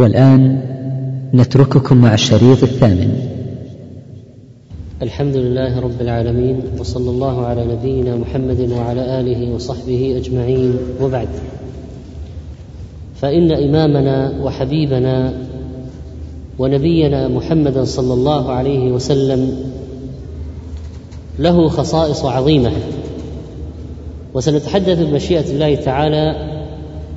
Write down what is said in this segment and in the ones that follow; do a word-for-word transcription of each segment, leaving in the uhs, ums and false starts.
والآن نترككم مع الشريط الثامن. الحمد لله رب العالمين، وصلى الله على نبينا محمد وعلى آله وصحبه أجمعين، وبعد. فإن إمامنا وحبيبنا ونبينا محمدا صلى الله عليه وسلم له خصائص عظيمة، وسنتحدث بمشيئة الله تعالى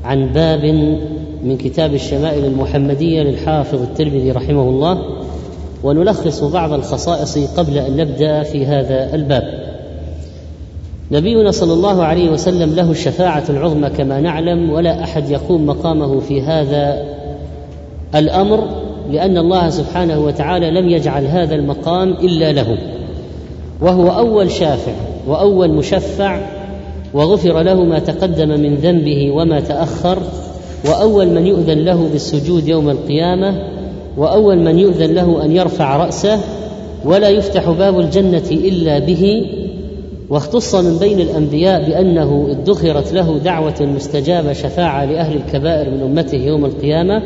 عن باب من كتاب الشمائل المحمدية للحافظ الترمذي رحمه الله، ونلخص بعض الخصائص قبل أن نبدأ في هذا الباب. نبينا صلى الله عليه وسلم له الشفاعة العظمى كما نعلم، ولا أحد يقوم مقامه في هذا الأمر، لأن الله سبحانه وتعالى لم يجعل هذا المقام إلا له، وهو أول شافع وأول مشفع، وغفر له ما تقدم من ذنبه وما تأخر، وأول من يؤذن له بالسجود يوم القيامة، وأول من يؤذن له أن يرفع رأسه، ولا يفتح باب الجنة إلا به، واختص من بين الأنبياء بأنه ادخرت له دعوة مستجابة شفاعة لأهل الكبائر من أمته يوم القيامة،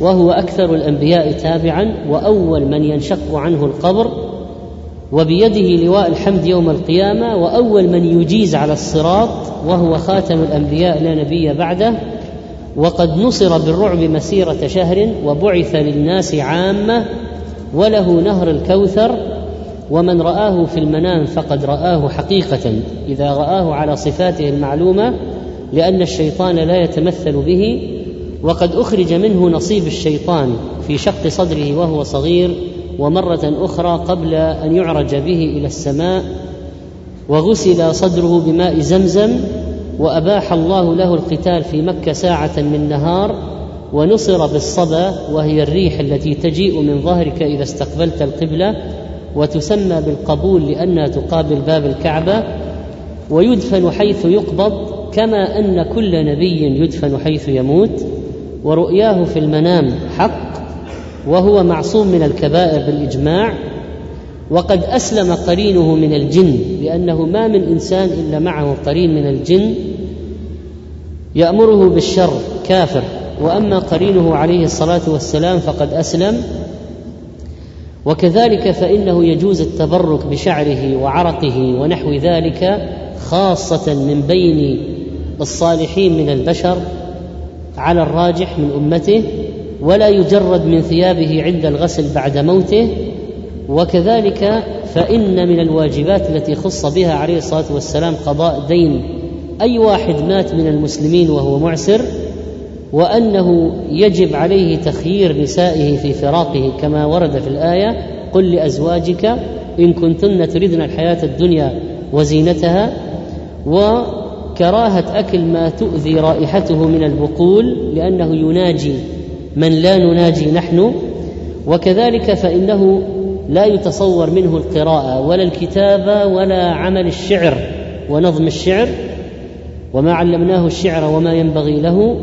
وهو أكثر الأنبياء تابعا، وأول من ينشق عنه القبر، وبيده لواء الحمد يوم القيامة، وأول من يجيز على الصراط، وهو خاتم الأنبياء لا نبي بعده، وقد نصر بالرعب مسيرة شهر، وبعث للناس عامة، وله نهر الكوثر، ومن رآه في المنام فقد رآه حقيقة إذا رآه على صفاته المعلومة، لأن الشيطان لا يتمثل به، وقد أخرج منه نصيب الشيطان في شق صدره وهو صغير، ومرة أخرى قبل أن يعرج به إلى السماء، وغسل صدره بماء زمزم، وأباح الله له القتال في مكة ساعة من نهار، ونصر بالصبا وهي الريح التي تجيء من ظهرك إذا استقبلت القبلة، وتسمى بالقبول لأنها تقابل باب الكعبة، ويدفن حيث يقبض، كما أن كل نبي يدفن حيث يموت، ورؤياه في المنام حق، وهو معصوم من الكبائر بالإجماع، وقد أسلم قرينه من الجن، لأنه ما من إنسان إلا معه قرين من الجن يأمره بالشر كافر، وأما قرينه عليه الصلاة والسلام فقد أسلم. وكذلك فإنه يجوز التبرك بشعره وعرقه ونحو ذلك، خاصة من بين الصالحين من البشر على الراجح من أمته، ولا يجرد من ثيابه عند الغسل بعد موته. وكذلك فإن من الواجبات التي خص بها عليه الصلاة والسلام قضاء دين أي واحد مات من المسلمين وهو معسر، وأنه يجب عليه تخيير نسائه في فراقه كما ورد في الآية: قل لأزواجك إن كنتن تردن الحياة الدنيا وزينتها، وكراهة أكل ما تؤذي رائحته من البقول، لأنه يناجي من لا نناجي نحن. وكذلك فإنه لا يتصور منه القراءة ولا الكتابة ولا عمل الشعر ونظم الشعر، وما علمناه الشعر وما ينبغي له،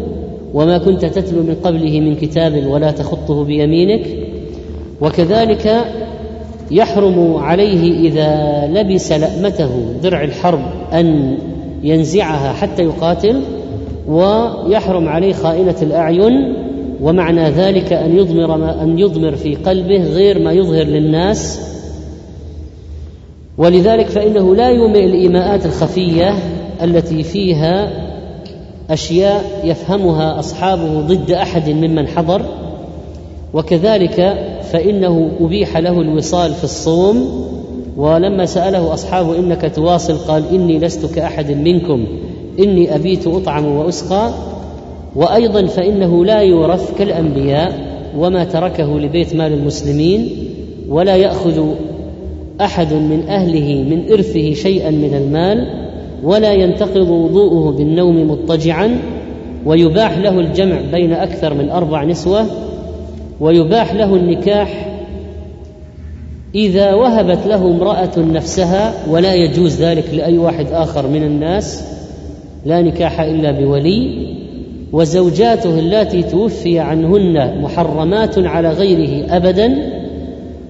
وما كنت تتلو من قبله من كتاب ولا تخطه بيمينك. وكذلك يحرم عليه إذا لبس لأمته درع الحرب أن ينزعها حتى يقاتل، ويحرم عليه خائنة الأعين، ومعنى ذلك أن يضمر, ما أن يضمر في قلبه غير ما يظهر للناس. ولذلك فإنه لا يومئ الإيماءات الخفية التي فيها أشياء يفهمها أصحابه ضد أحد ممن حضر. وكذلك فإنه أبيح له الوصال في الصوم، ولما سأله أصحابه إنك تواصل قال إني لست كأحد منكم إني أبيت أطعم وأسقى. وأيضا فإنه لا يورث كالأنبياء وما تركه لبيت مال المسلمين، ولا يأخذ أحد من أهله من إرثه شيئا من المال، ولا ينتقض وضوءه بالنوم مضطجعا، ويباح له الجمع بين أكثر من أربع نسوة، ويباح له النكاح إذا وهبت له امرأة نفسها، ولا يجوز ذلك لأي واحد آخر من الناس، لا نكاح إلا بولي. وزوجاته اللاتي توفي عنهن محرمات على غيره أبدا.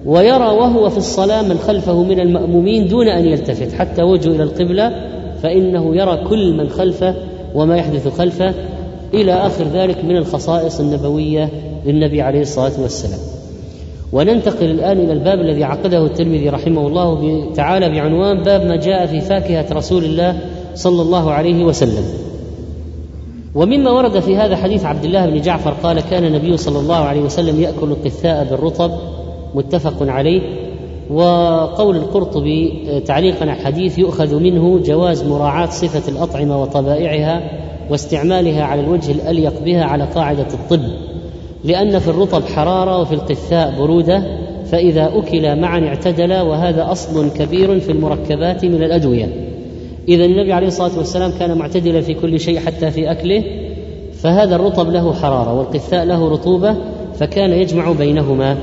ويرى وهو في الصلاة من خلفه من المأمومين دون أن يلتفت حتى وجهه إلى القبلة، فإنه يرى كل من خلفه وما يحدث خلفه، إلى آخر ذلك من الخصائص النبوية للنبي عليه الصلاة والسلام. وننتقل الآن إلى الباب الذي عقده الترمذي رحمه الله تعالى بعنوان باب ما جاء في فاكهة رسول الله صلى الله عليه وسلم. ومما ورد في هذا حديث عبد الله بن جعفر قال كان النبي صلى الله عليه وسلم يأكل القثاء بالرطب، متفق عليه. وقول القرطبي تعليقا على الحديث يؤخذ منه جواز مراعاة صفة الأطعمة وطبائعها واستعمالها على الوجه الأليق بها على قاعدة الطب، لأن في الرطب حرارة وفي القثاء برودة، فإذا أكل معا اعتدل، وهذا أصل كبير في المركبات من الأدوية. إذن النبي عليه الصلاة والسلام كان معتدلا في كل شيء حتى في أكله، فهذا الرطب له حرارة والقثاء له رطوبة، فكان يجمع بينهما.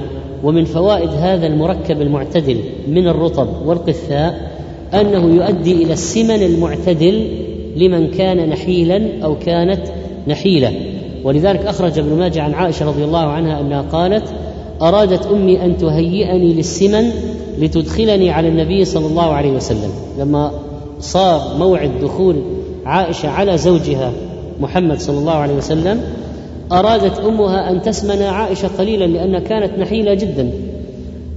ومن فوائد هذا المركب المعتدل من الرطب والقثاء أنه يؤدي إلى السمن المعتدل لمن كان نحيلا أو كانت نحيلة. ولذلك أخرج ابن ماجه عن عائشة رضي الله عنها أنها قالت أرادت أمي أن تهيئني للسمن لتدخلني على النبي صلى الله عليه وسلم. لما صار موعد دخول عائشة على زوجها محمد صلى الله عليه وسلم أرادت أمها أن تسمن عائشة قليلا لأنها كانت نحيلة جدا،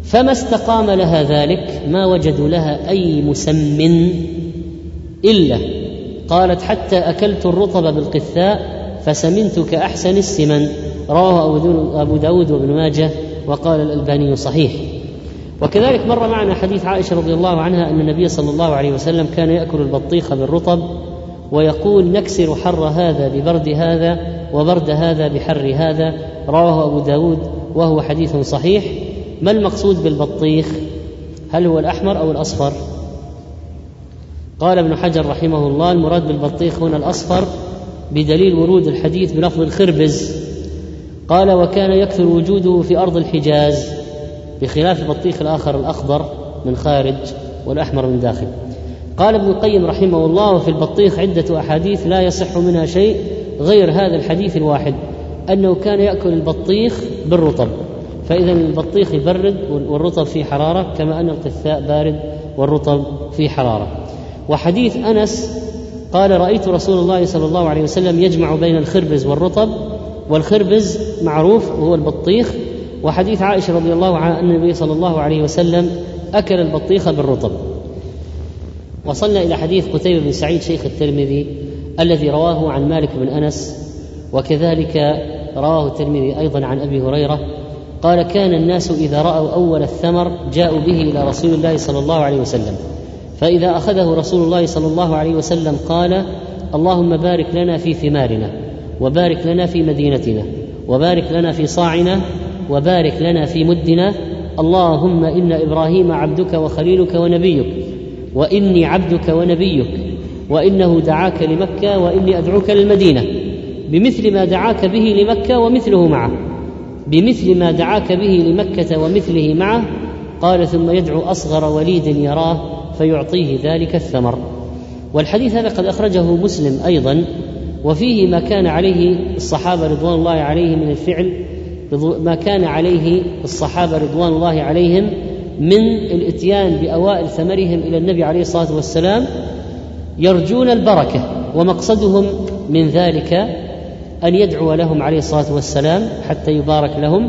فما استقام لها ذلك، ما وجدوا لها أي مسمن إلا قالت حتى أكلت الرطب بالقثاء فسمنت كأحسن السمن. رواه أبو داود وابن ماجه، وقال الألباني صحيح. وكذلك مر معنا حديث عائشة رضي الله عنها أن النبي صلى الله عليه وسلم كان يأكل البطيخ بالرطب ويقول نكسر حر هذا ببرد هذا وبرد هذا بحر هذا. رواه أبو داود وهو حديث صحيح. ما المقصود بالبطيخ؟ هل هو الأحمر أو الأصفر؟ قال ابن حجر رحمه الله المراد بالبطيخ هنا الأصفر، بدليل ورود الحديث بلفظ الخربز. قال وكان يكثر وجوده في أرض الحجاز، بخلاف البطيخ الآخر الأخضر من خارج والأحمر من داخل. قال ابن القيم رحمه الله وفي البطيخ عدة أحاديث لا يصح منها شيء غير هذا الحديث الواحد أنه كان يأكل البطيخ بالرطب، فإذا البطيخ يبرد والرطب فيه حرارة، كما أن القثاء بارد والرطب فيه حرارة. وحديث أنس قال رأيت رسول الله صلى الله عليه وسلم يجمع بين الخربز والرطب، والخربز معروف هو البطيخ. وحديث عائشة رضي الله عنها أن النبي صلى الله عليه وسلم أكل البطيخ بالرطب. وصلنا إلى حديث قتيبة بن سعيد شيخ الترمذي الذي رواه عن مالك بن أنس، وكذلك رواه الترمذي أيضا عن أبي هريرة قال كان الناس إذا رأوا أول الثمر جاءوا به إلى رسول الله صلى الله عليه وسلم، فإذا أخذه رسول الله صلى الله عليه وسلم قال اللهم بارك لنا في ثمارنا، وبارك لنا في مدينتنا، وبارك لنا في صاعنا، وبارك لنا في مدنا، اللهم إن إبراهيم عبدك وخليلك ونبيك، وإني عبدك ونبيك، وإنه دعاك لمكة وإني أدعوك للمدينة، بمثل ما دعاك به لمكة ومثله معه، بمثل ما دعاك به لمكة ومثله معه. قال ثم يدعو أصغر وليد يراه فيعطيه ذلك الثمر. والحديث هذا قد أخرجه مسلم أيضا، وفيه ما كان عليه الصحابة رضوان الله عليهم من الفعل، ما كان عليه الصحابة رضوان الله عليهم من الاتيان بأوائل ثمرهم إلى النبي عليه الصلاة والسلام يرجون البركة، ومقصدهم من ذلك أن يدعو لهم عليه الصلاة والسلام حتى يبارك لهم،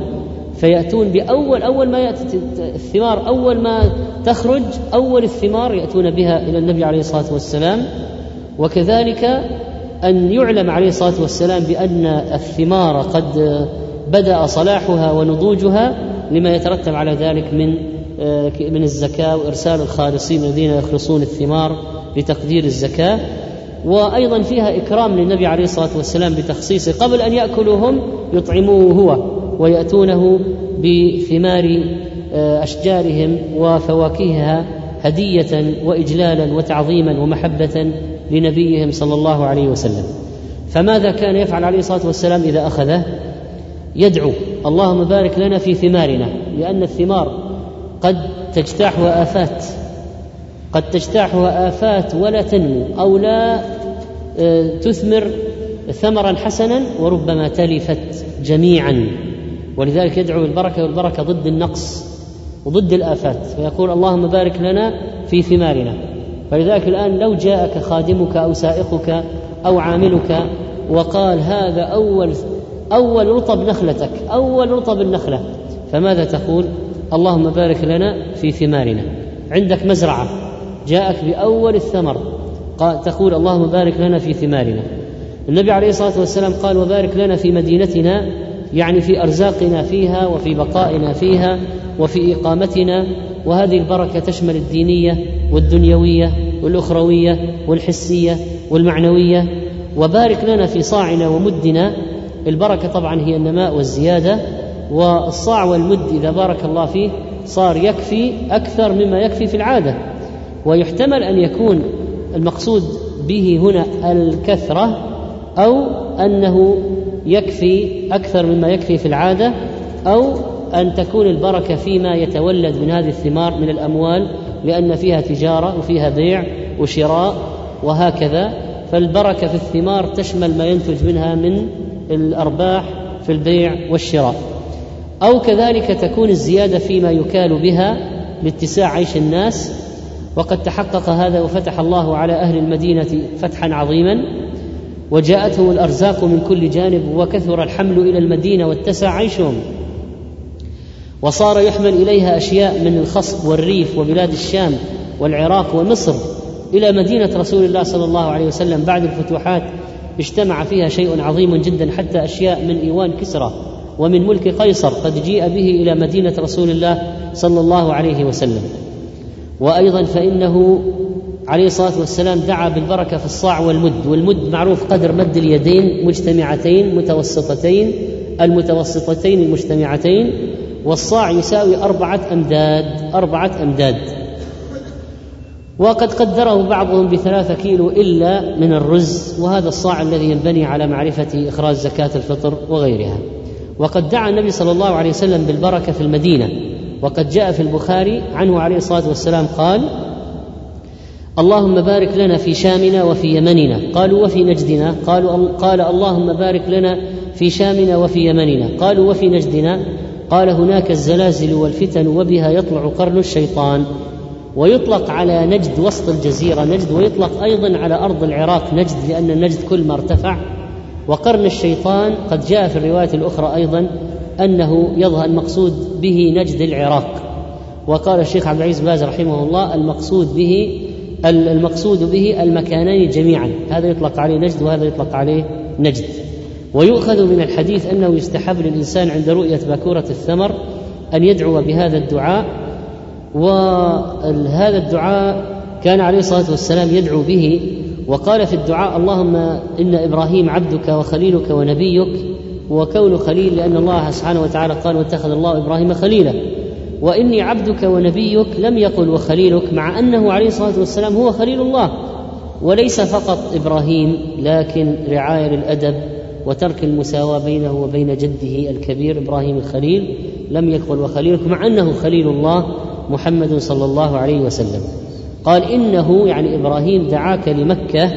فيأتون بأول أول ما يأتي الثمار، أول ما تخرج أول الثمار يأتون بها إلى النبي عليه الصلاة والسلام. وكذلك أن يعلم عليه الصلاة والسلام بأن الثمار قد بدأ صلاحها ونضوجها لما يترتب على ذلك من من الزكاة، وإرسال الخالصين الذين يخلصون الثمار لتقدير الزكاة. وأيضا فيها إكرام للنبي عليه الصلاة والسلام بتخصيصه، قبل أن يأكلوهم يطعموه هو ويأتونه بثمار أشجارهم وفواكهها هدية وإجلالا وتعظيما ومحبة لنبيهم صلى الله عليه وسلم. فماذا كان يفعل عليه الصلاة والسلام إذا أخذه؟ يدعو اللهم بارك لنا في ثمارنا، لأن الثمار قد تجتاحها آفات، قد تجتاحها آفات ولا تنمو أو لا تثمر ثمرا حسنا، وربما تلفت جميعا. ولذلك يدعو بالبركة، والبركة ضد النقص وضد الآفات، فيقول اللهم بارك لنا في ثمارنا. فلذلك الآن لو جاءك خادمك أو سائقك أو عاملك وقال هذا أول أول رطب نخلتك، أول رطب النخلة، فماذا تقول؟ اللهم بارك لنا في ثمارنا. عندك مزرعة جاءك بأول الثمر، تقول اللهم بارك لنا في ثمارنا. النبي عليه الصلاة والسلام قال وبارك لنا في مدينتنا، يعني في أرزاقنا فيها وفي بقائنا فيها وفي إقامتنا. وهذه البركة تشمل الدينية والدنيوية والأخروية والحسية والمعنوية. وبارك لنا في صاعنا ومدنا، البركة طبعا هي النماء والزيادة، والصاع والمد إذا بارك الله فيه صار يكفي أكثر مما يكفي في العادة. ويحتمل أن يكون المقصود به هنا الكثرة، أو أنه يكفي أكثر مما يكفي في العادة، أو أن تكون البركة فيما يتولد من هذه الثمار من الأموال، لأن فيها تجارة وفيها بيع وشراء وهكذا. فالبركة في الثمار تشمل ما ينتج منها من الأرباح في البيع والشراء. أو كذلك تكون الزيادة فيما يكال بها لاتساع عيش الناس، وقد تحقق هذا وفتح الله على أهل المدينة فتحا عظيما، وجاءتهم الأرزاق من كل جانب، وكثر الحمل إلى المدينة واتسع عيشهم، وصار يحمل إليها أشياء من الخصب والريف وبلاد الشام والعراق ومصر إلى مدينة رسول الله صلى الله عليه وسلم. بعد الفتوحات اجتمع فيها شيء عظيم جدا، حتى أشياء من إيوان كسرى ومن ملك قيصر قد جيء به إلى مدينة رسول الله صلى الله عليه وسلم. وأيضا فإنه عليه الصلاة والسلام دعا بالبركة في الصاع والمد، والمد معروف قدر مد اليدين مجتمعتين متوسطتين، المتوسطتين المجتمعتين، والصاع يساوي أربعة أمداد، أربعة أمداد. وقد قدره بعضهم بثلاثة كيلو إلا من الرز، وهذا الصاع الذي ينبني على معرفة إخراج زكاة الفطر وغيرها. وقد دعا النبي صلى الله عليه وسلم بالبركة في المدينة، وقد جاء في البخاري عنه عليه الصلاة والسلام قال اللهم بارك لنا في شامنا وفي يمننا، قالوا وفي نجدنا، قالوا قال اللهم بارك لنا في شامنا وفي يمننا، قالوا وفي نجدنا، قال هناك الزلازل والفتن وبها يطلع قرن الشيطان. ويطلق على نجد وسط الجزيرة نجد، ويطلق أيضا على أرض العراق نجد، لأن نجد كل ما ارتفع. وقرن الشيطان قد جاء في الرواية الأخرى أيضا أنه يظهر المقصود به نجد العراق. وقال الشيخ عبد العزيز بن باز رحمه الله المقصود به المقصود به المكانين جميعا، هذا يطلق عليه نجد وهذا يطلق عليه نجد. ويؤخذ من الحديث أنه يستحب للإنسان عند رؤية باكورة الثمر أن يدعو بهذا الدعاء، وهذا الدعاء كان عليه الصلاة والسلام يدعو به. وقال في الدعاء اللهم إن إبراهيم عبدك وخليلك ونبيك، وكون خليل لأن الله سبحانه وتعالى قال واتخذ الله إبراهيم خليلا، وإني عبدك ونبيك لم يقل وخليلك، مع أنه عليه الصلاة والسلام هو خليل الله، وليس فقط إبراهيم، لكن رعاية للأدب وترك المساواة بينه وبين جده الكبير إبراهيم الخليل لم يقل وخليلك، مع أنه خليل الله محمد صلى الله عليه وسلم. قال إنه يعني إبراهيم دعاك لمكة،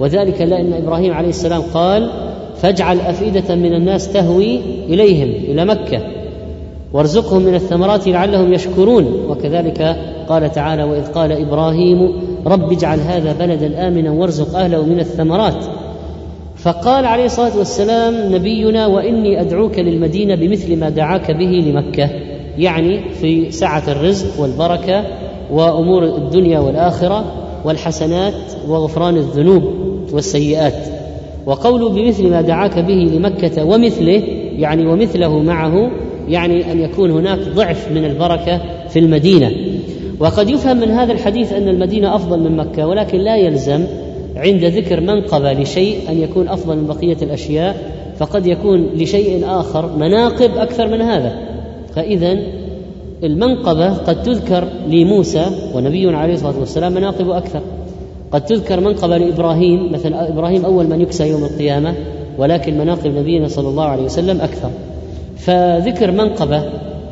وذلك لأن إبراهيم عليه السلام قال فاجعل أفئدة من الناس تهوي إليهم إلى مكة وارزقهم من الثمرات لعلهم يشكرون. وكذلك قال تعالى وإذ قال إبراهيم رب اجعل هذا بلدا آمنا وارزق أهله من الثمرات. فقال عليه الصلاة والسلام نبينا وإني أدعوك للمدينة بمثل ما دعاك به لمكة، يعني في سعة الرزق والبركة وأمور الدنيا والآخرة والحسنات وغفران الذنوب والسيئات. وقوله بمثل ما دعاك به لمكة ومثله، يعني ومثله معه، يعني أن يكون هناك ضعف من البركة في المدينة. وقد يفهم من هذا الحديث أن المدينة أفضل من مكة، ولكن لا يلزم عند ذكر منقبة لشيء أن يكون أفضل من بقية الأشياء، فقد يكون لشيء آخر مناقب أكثر من هذا. فإذا المنقبة قد تذكر لموسى ونبينا عليه الصلاة والسلام مناقبه أكثر، قد تذكر منقبة لإبراهيم، مثلا إبراهيم أول من يكسى يوم القيامة، ولكن مناقب نبينا صلى الله عليه وسلم أكثر. فذكر منقبة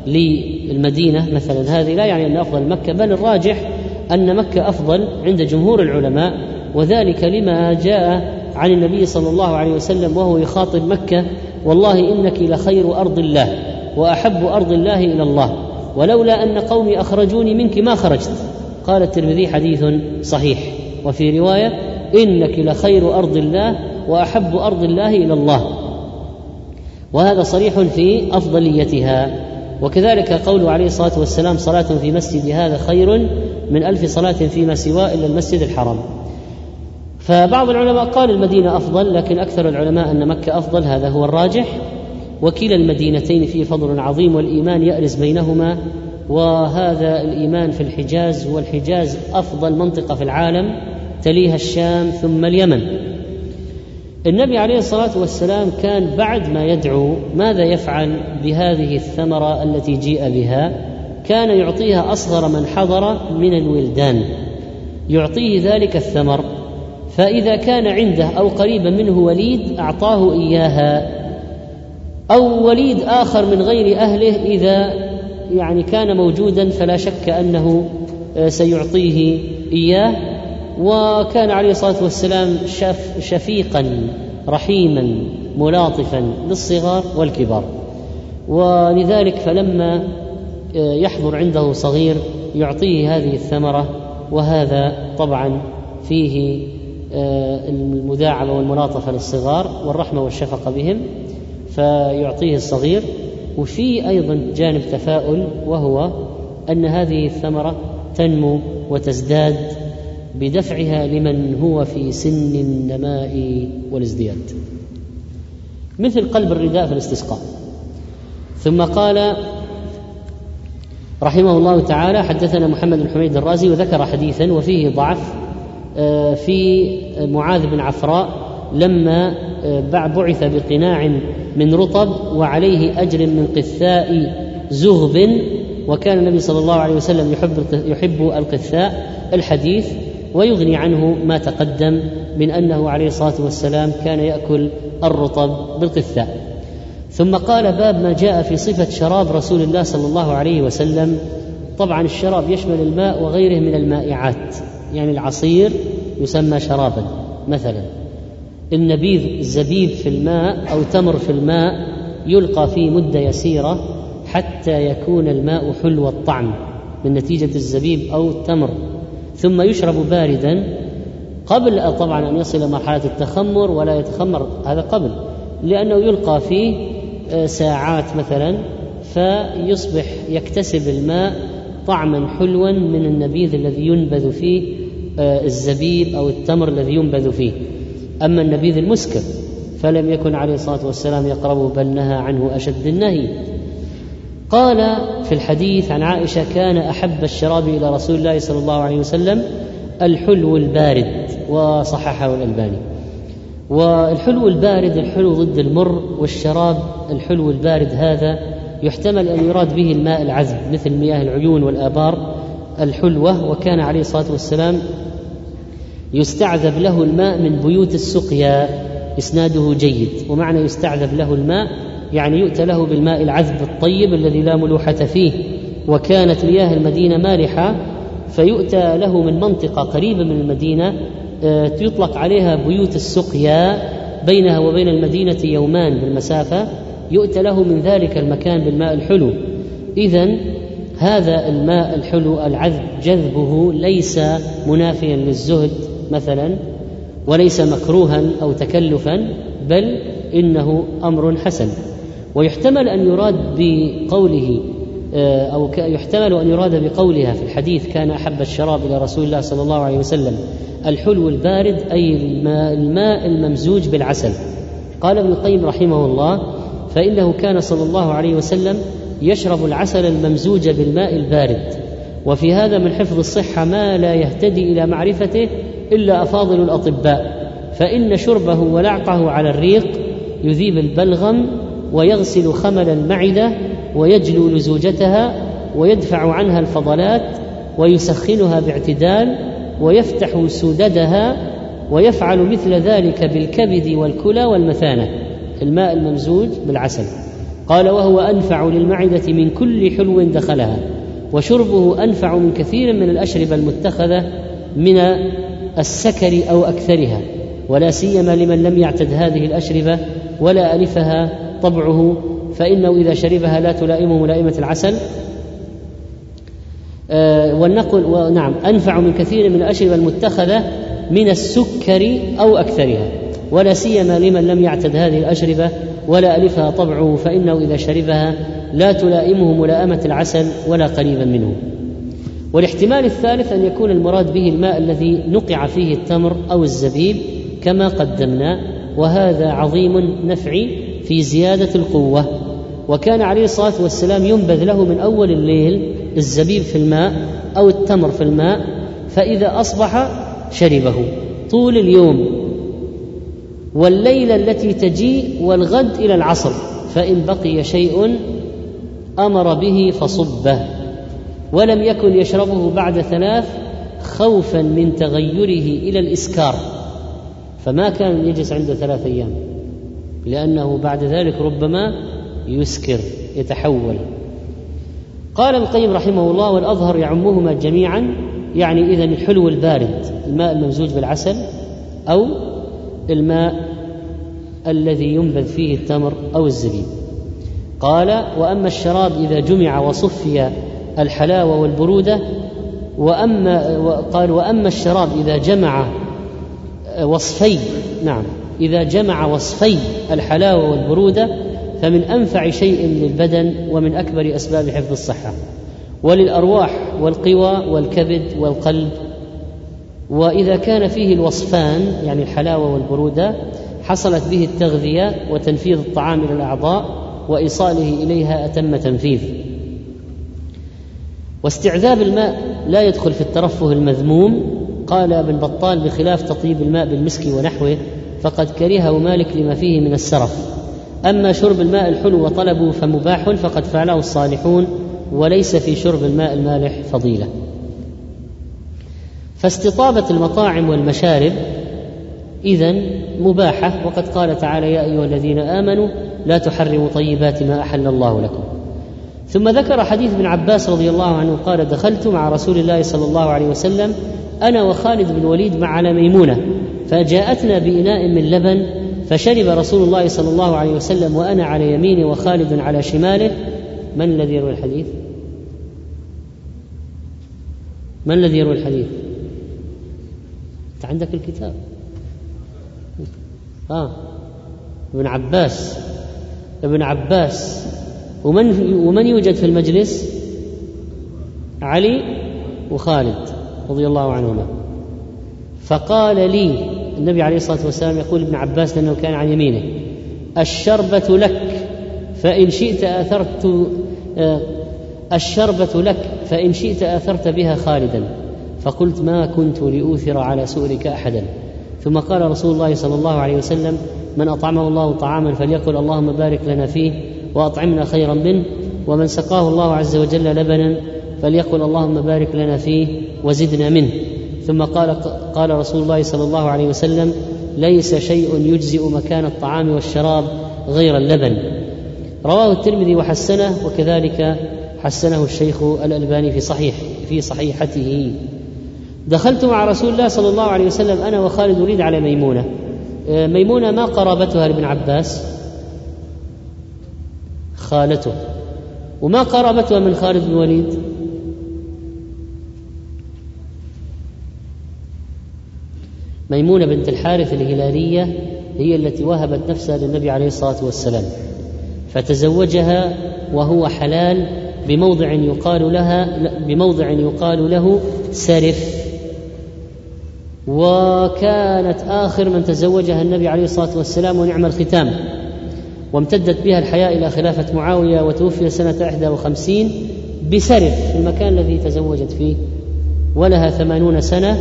للمدينة مثلا هذه لا يعني أن أفضل مكة، بل الراجح أن مكة أفضل عند جمهور العلماء، وذلك لما جاء عن النبي صلى الله عليه وسلم وهو يخاطب مكة والله إنك لخير أرض الله وأحب أرض الله إلى الله ولولا أن قومي أخرجوني منك ما خرجت. قال الترمذي حديث صحيح، وفي رواية إنك لخير أرض الله وأحب أرض الله إلى الله، وهذا صريح في أفضليتها. وكذلك قوله عليه الصلاة والسلام: صلاة في مسجد هذا خير من ألف صلاة فيما سواه إلا المسجد الحرام. فبعض العلماء قال المدينة أفضل، لكن أكثر العلماء أن مكة أفضل، هذا هو الراجح. وكلا المدينتين فيه فضل عظيم، والإيمان يأرز بينهما، وهذا الإيمان في الحجاز، والحجاز أفضل منطقة في العالم، تليها الشام ثم اليمن. النبي عليه الصلاة والسلام كان بعد ما يدعو ماذا يفعل بهذه الثمرة التي جيء بها؟ كان يعطيها أصغر من حضر من الولدان، يعطيه ذلك الثمر، فإذا كان عنده أو قريبا منه وليد أعطاه إياها، أو وليد آخر من غير أهله إذا يعني كان موجودا فلا شك أنه سيعطيه إياه. وكان عليه الصلاة والسلام شف شفيقا رحيما ملاطفا للصغار والكبار، ولذلك فلما يحضر عنده صغير يعطيه هذه الثمرة، وهذا طبعا فيه المداعبة والملاطفة للصغار والرحمة والشفقة بهم، فيعطيه الصغير. وفي أيضا جانب تفاؤل، وهو أن هذه الثمرة تنمو وتزداد بدفعها لمن هو في سن النماء والازدياد، مثل قلب الرداء في الاستسقاء. ثم قال رحمه الله تعالى: حدثنا محمد بن حميد الرازي، وذكر حديثا وفيه ضعف في معاذ بن عفراء لما بعث بقناع من رطب وعليه أجر من قثاء زغب، وكان النبي صلى الله عليه وسلم يحب يحب القثاء، الحديث، ويغني عنه ما تقدم من أنه عليه الصلاة والسلام كان يأكل الرطب بالقثاء. ثم قال: باب ما جاء في صفة شراب رسول الله صلى الله عليه وسلم. طبعا الشراب يشمل الماء وغيره من المائعات، يعني العصير يسمى شرابا مثلا، النبيذ، الزبيب في الماء أو تمر في الماء، يلقى فيه مدة يسيرة حتى يكون الماء حلو الطعم من نتيجة الزبيب أو التمر، ثم يشرب باردا قبل طبعا أن يصل مرحلة التخمر، ولا يتخمر هذا قبل، لأنه يلقى فيه ساعات مثلا، فيصبح يكتسب الماء طعما حلوا من النبيذ الذي ينبذ فيه الزبيب أو التمر الذي ينبذ فيه. أما النبيذ المسكر فلم يكن عليه الصلاة والسلام يقربه، بل نهى عنه أشد النهي. قال في الحديث عن عائشة: كان أحب الشراب إلى رسول الله صلى الله عليه وسلم الحلو البارد، وصححه الألباني. والحلو البارد، الحلو ضد المر، والشراب الحلو البارد هذا يحتمل أن يراد به الماء العذب مثل مياه العيون والآبار الحلوة، وكان عليه الصلاة والسلام يستعذب له الماء من بيوت السقيا، إسناده جيد. ومعنى يستعذب له الماء يعني يؤتى له بالماء العذب الطيب الذي لا ملوحة فيه، وكانت مياه المدينة مالحة، فيؤتى له من منطقة قريبة من المدينة يطلق عليها بيوت السقيا، بينها وبين المدينة يومان بالمسافة، يؤتى له من ذلك المكان بالماء الحلو. إذن هذا الماء الحلو العذب جذبه ليس منافيا للزهد مثلا، وليس مكروها أو تكلفا، بل إنه أمر حسن. ويحتمل أن يراد بقوله أو يحتمل أن يراد بقولها في الحديث: كان أحب الشراب إلى رسول الله صلى الله عليه وسلم الحلو البارد، أي الماء الممزوج بالعسل. قال ابن القيم رحمه الله: فإنه كان صلى الله عليه وسلم يشرب العسل الممزوج بالماء البارد. وفي هذا من حفظ الصحة ما لا يهتدي إلى معرفته إلا أفاضل الأطباء، فإن شربه ولعقه على الريق يذيب البلغم، ويغسل خمل المعدة، ويجلو لزوجتها، ويدفع عنها الفضلات، ويسخنها باعتدال، ويفتح سددها، ويفعل مثل ذلك بالكبد والكلى والمثانة، الماء الممزوج بالعسل. قال: وهو أنفع للمعدة من كل حلو دخلها، وشربه أنفع من كثير من الأشربة المتخذة من السكر أو أكثرها، ولا سيما لمن لم يعتد هذه الأشربة ولا ألفها طبعه، فإنه إذا شربها لا تلائمه ملائمة العسل. آه والنقل ونعم أنفع من كثير من الأشربة المتخذة من السكر أو أكثرها، ولا سيما لمن لم يعتد هذه الأشربة ولا ألفها طبعه، فإنه إذا شربها لا تلائمه ملائمة العسل ولا قريبا منه. والاحتمال الثالث أن يكون المراد به الماء الذي نقع فيه التمر أو الزبيب كما قدمنا، وهذا عظيم نفعي في زيادة القوة. وكان عليه الصلاة والسلام ينبذ له من أول الليل الزبيب في الماء أو التمر في الماء، فإذا أصبح شربه طول اليوم والليلة التي تجي والغد إلى العصر، فإن بقي شيء أمر به فصبه، ولم يكن يشربه بعد ثلاث خوفا من تغيره إلى الإسكار، فما كان يجلس عنده ثلاث أيام، لأنه بعد ذلك ربما يسكر يتحول. قال ابن القيم رحمه الله: والأظهر يعمهما جميعا، يعني إذن الحلو البارد، الماء الممزوج بالعسل أو الماء الذي ينبذ فيه التمر أو الزبيب. قال: وأما الشراب إذا جمع وصفي الحلاوة والبرودة، وأما قال وأما الشراب إذا جمع وصفي نعم إذا جمع وصفي الحلاوة والبرودة فمن أنفع شيء للبدن ومن أكبر أسباب حفظ الصحة وللأرواح والقوى والكبد والقلب. وإذا كان فيه الوصفان يعني الحلاوة والبرودة حصلت به التغذية وتنفيذ الطعام إلى الأعضاء وإيصاله إليها أتم تنفيذ. واستعذاب الماء لا يدخل في الترفه المذموم. قال ابن بطال: بخلاف تطيب الماء بالمسك ونحوه فقد كرهه مالك لما فيه من السرف. أما شرب الماء الحلو وطلبه فمباح، فقد فعله الصالحون، وليس في شرب الماء المالح فضيلة. فاستطابة المطاعم والمشارب إذن مباحة، وقد قال تعالى: يا أيها الذين آمنوا لا تحرموا طيبات ما أحل الله لكم. ثم ذكر حديث ابن عباس رضي الله عنه قال: دخلت مع رسول الله صلى الله عليه وسلم أنا وخالد بن الوليد مع على ميمونة، فجاءتنا بإناء من لبن، فشرب رسول الله صلى الله عليه وسلم وأنا على يميني وخالد على شماله. من الذي يروي الحديث؟ من الذي يروي الحديث؟ أنت عندك الكتاب. آه ابن عباس ابن عباس ومن ومن يوجد في المجلس؟ علي وخالد رضي الله عنهما. فقال لي النبي عليه الصلاة والسلام، يقول ابن عباس لأنه كان عن يمينه: الشربة لك فإن شئت أثرت الشربة لك فإن شئت أثرت بها خالدا، فقلت: ما كنت لأوثر على سؤلك أحدا. ثم قال رسول الله صلى الله عليه وسلم: من أطعمه الله طعاما فليقل اللهم بارك لنا فيه وأطعمنا خيرا منه، ومن سقاه الله عز وجل لبنا فليقل اللهم بارك لنا فيه وزدنا منه. ثم قال قال رسول الله صلى الله عليه وسلم: ليس شيء يجزئ مكان الطعام والشراب غير اللبن. رواه الترمذي وحسنه، وكذلك حسنه الشيخ الألباني في صحيح في صحيحته. دخلت مع رسول الله صلى الله عليه وسلم أنا وخالد وليد على ميمونة. ميمونة ما قرابتها لابن عباس؟ خالته. وما قرابتها من خالد بن الوليد؟ ميمونة بنت الحارث الهلالية هي التي وهبت نفسها للنبي عليه الصلاة والسلام، فتزوجها وهو حلال بموضع يقال لها بموضع يقال له سرف، وكانت آخر من تزوجها النبي عليه الصلاة والسلام ونعم الختام. وامتدت بها الحياة إلى خلافة معاوية، وتوفي سنة واحد وخمسين بسرف في المكان الذي تزوجت فيه، ولها ثمانون سنة،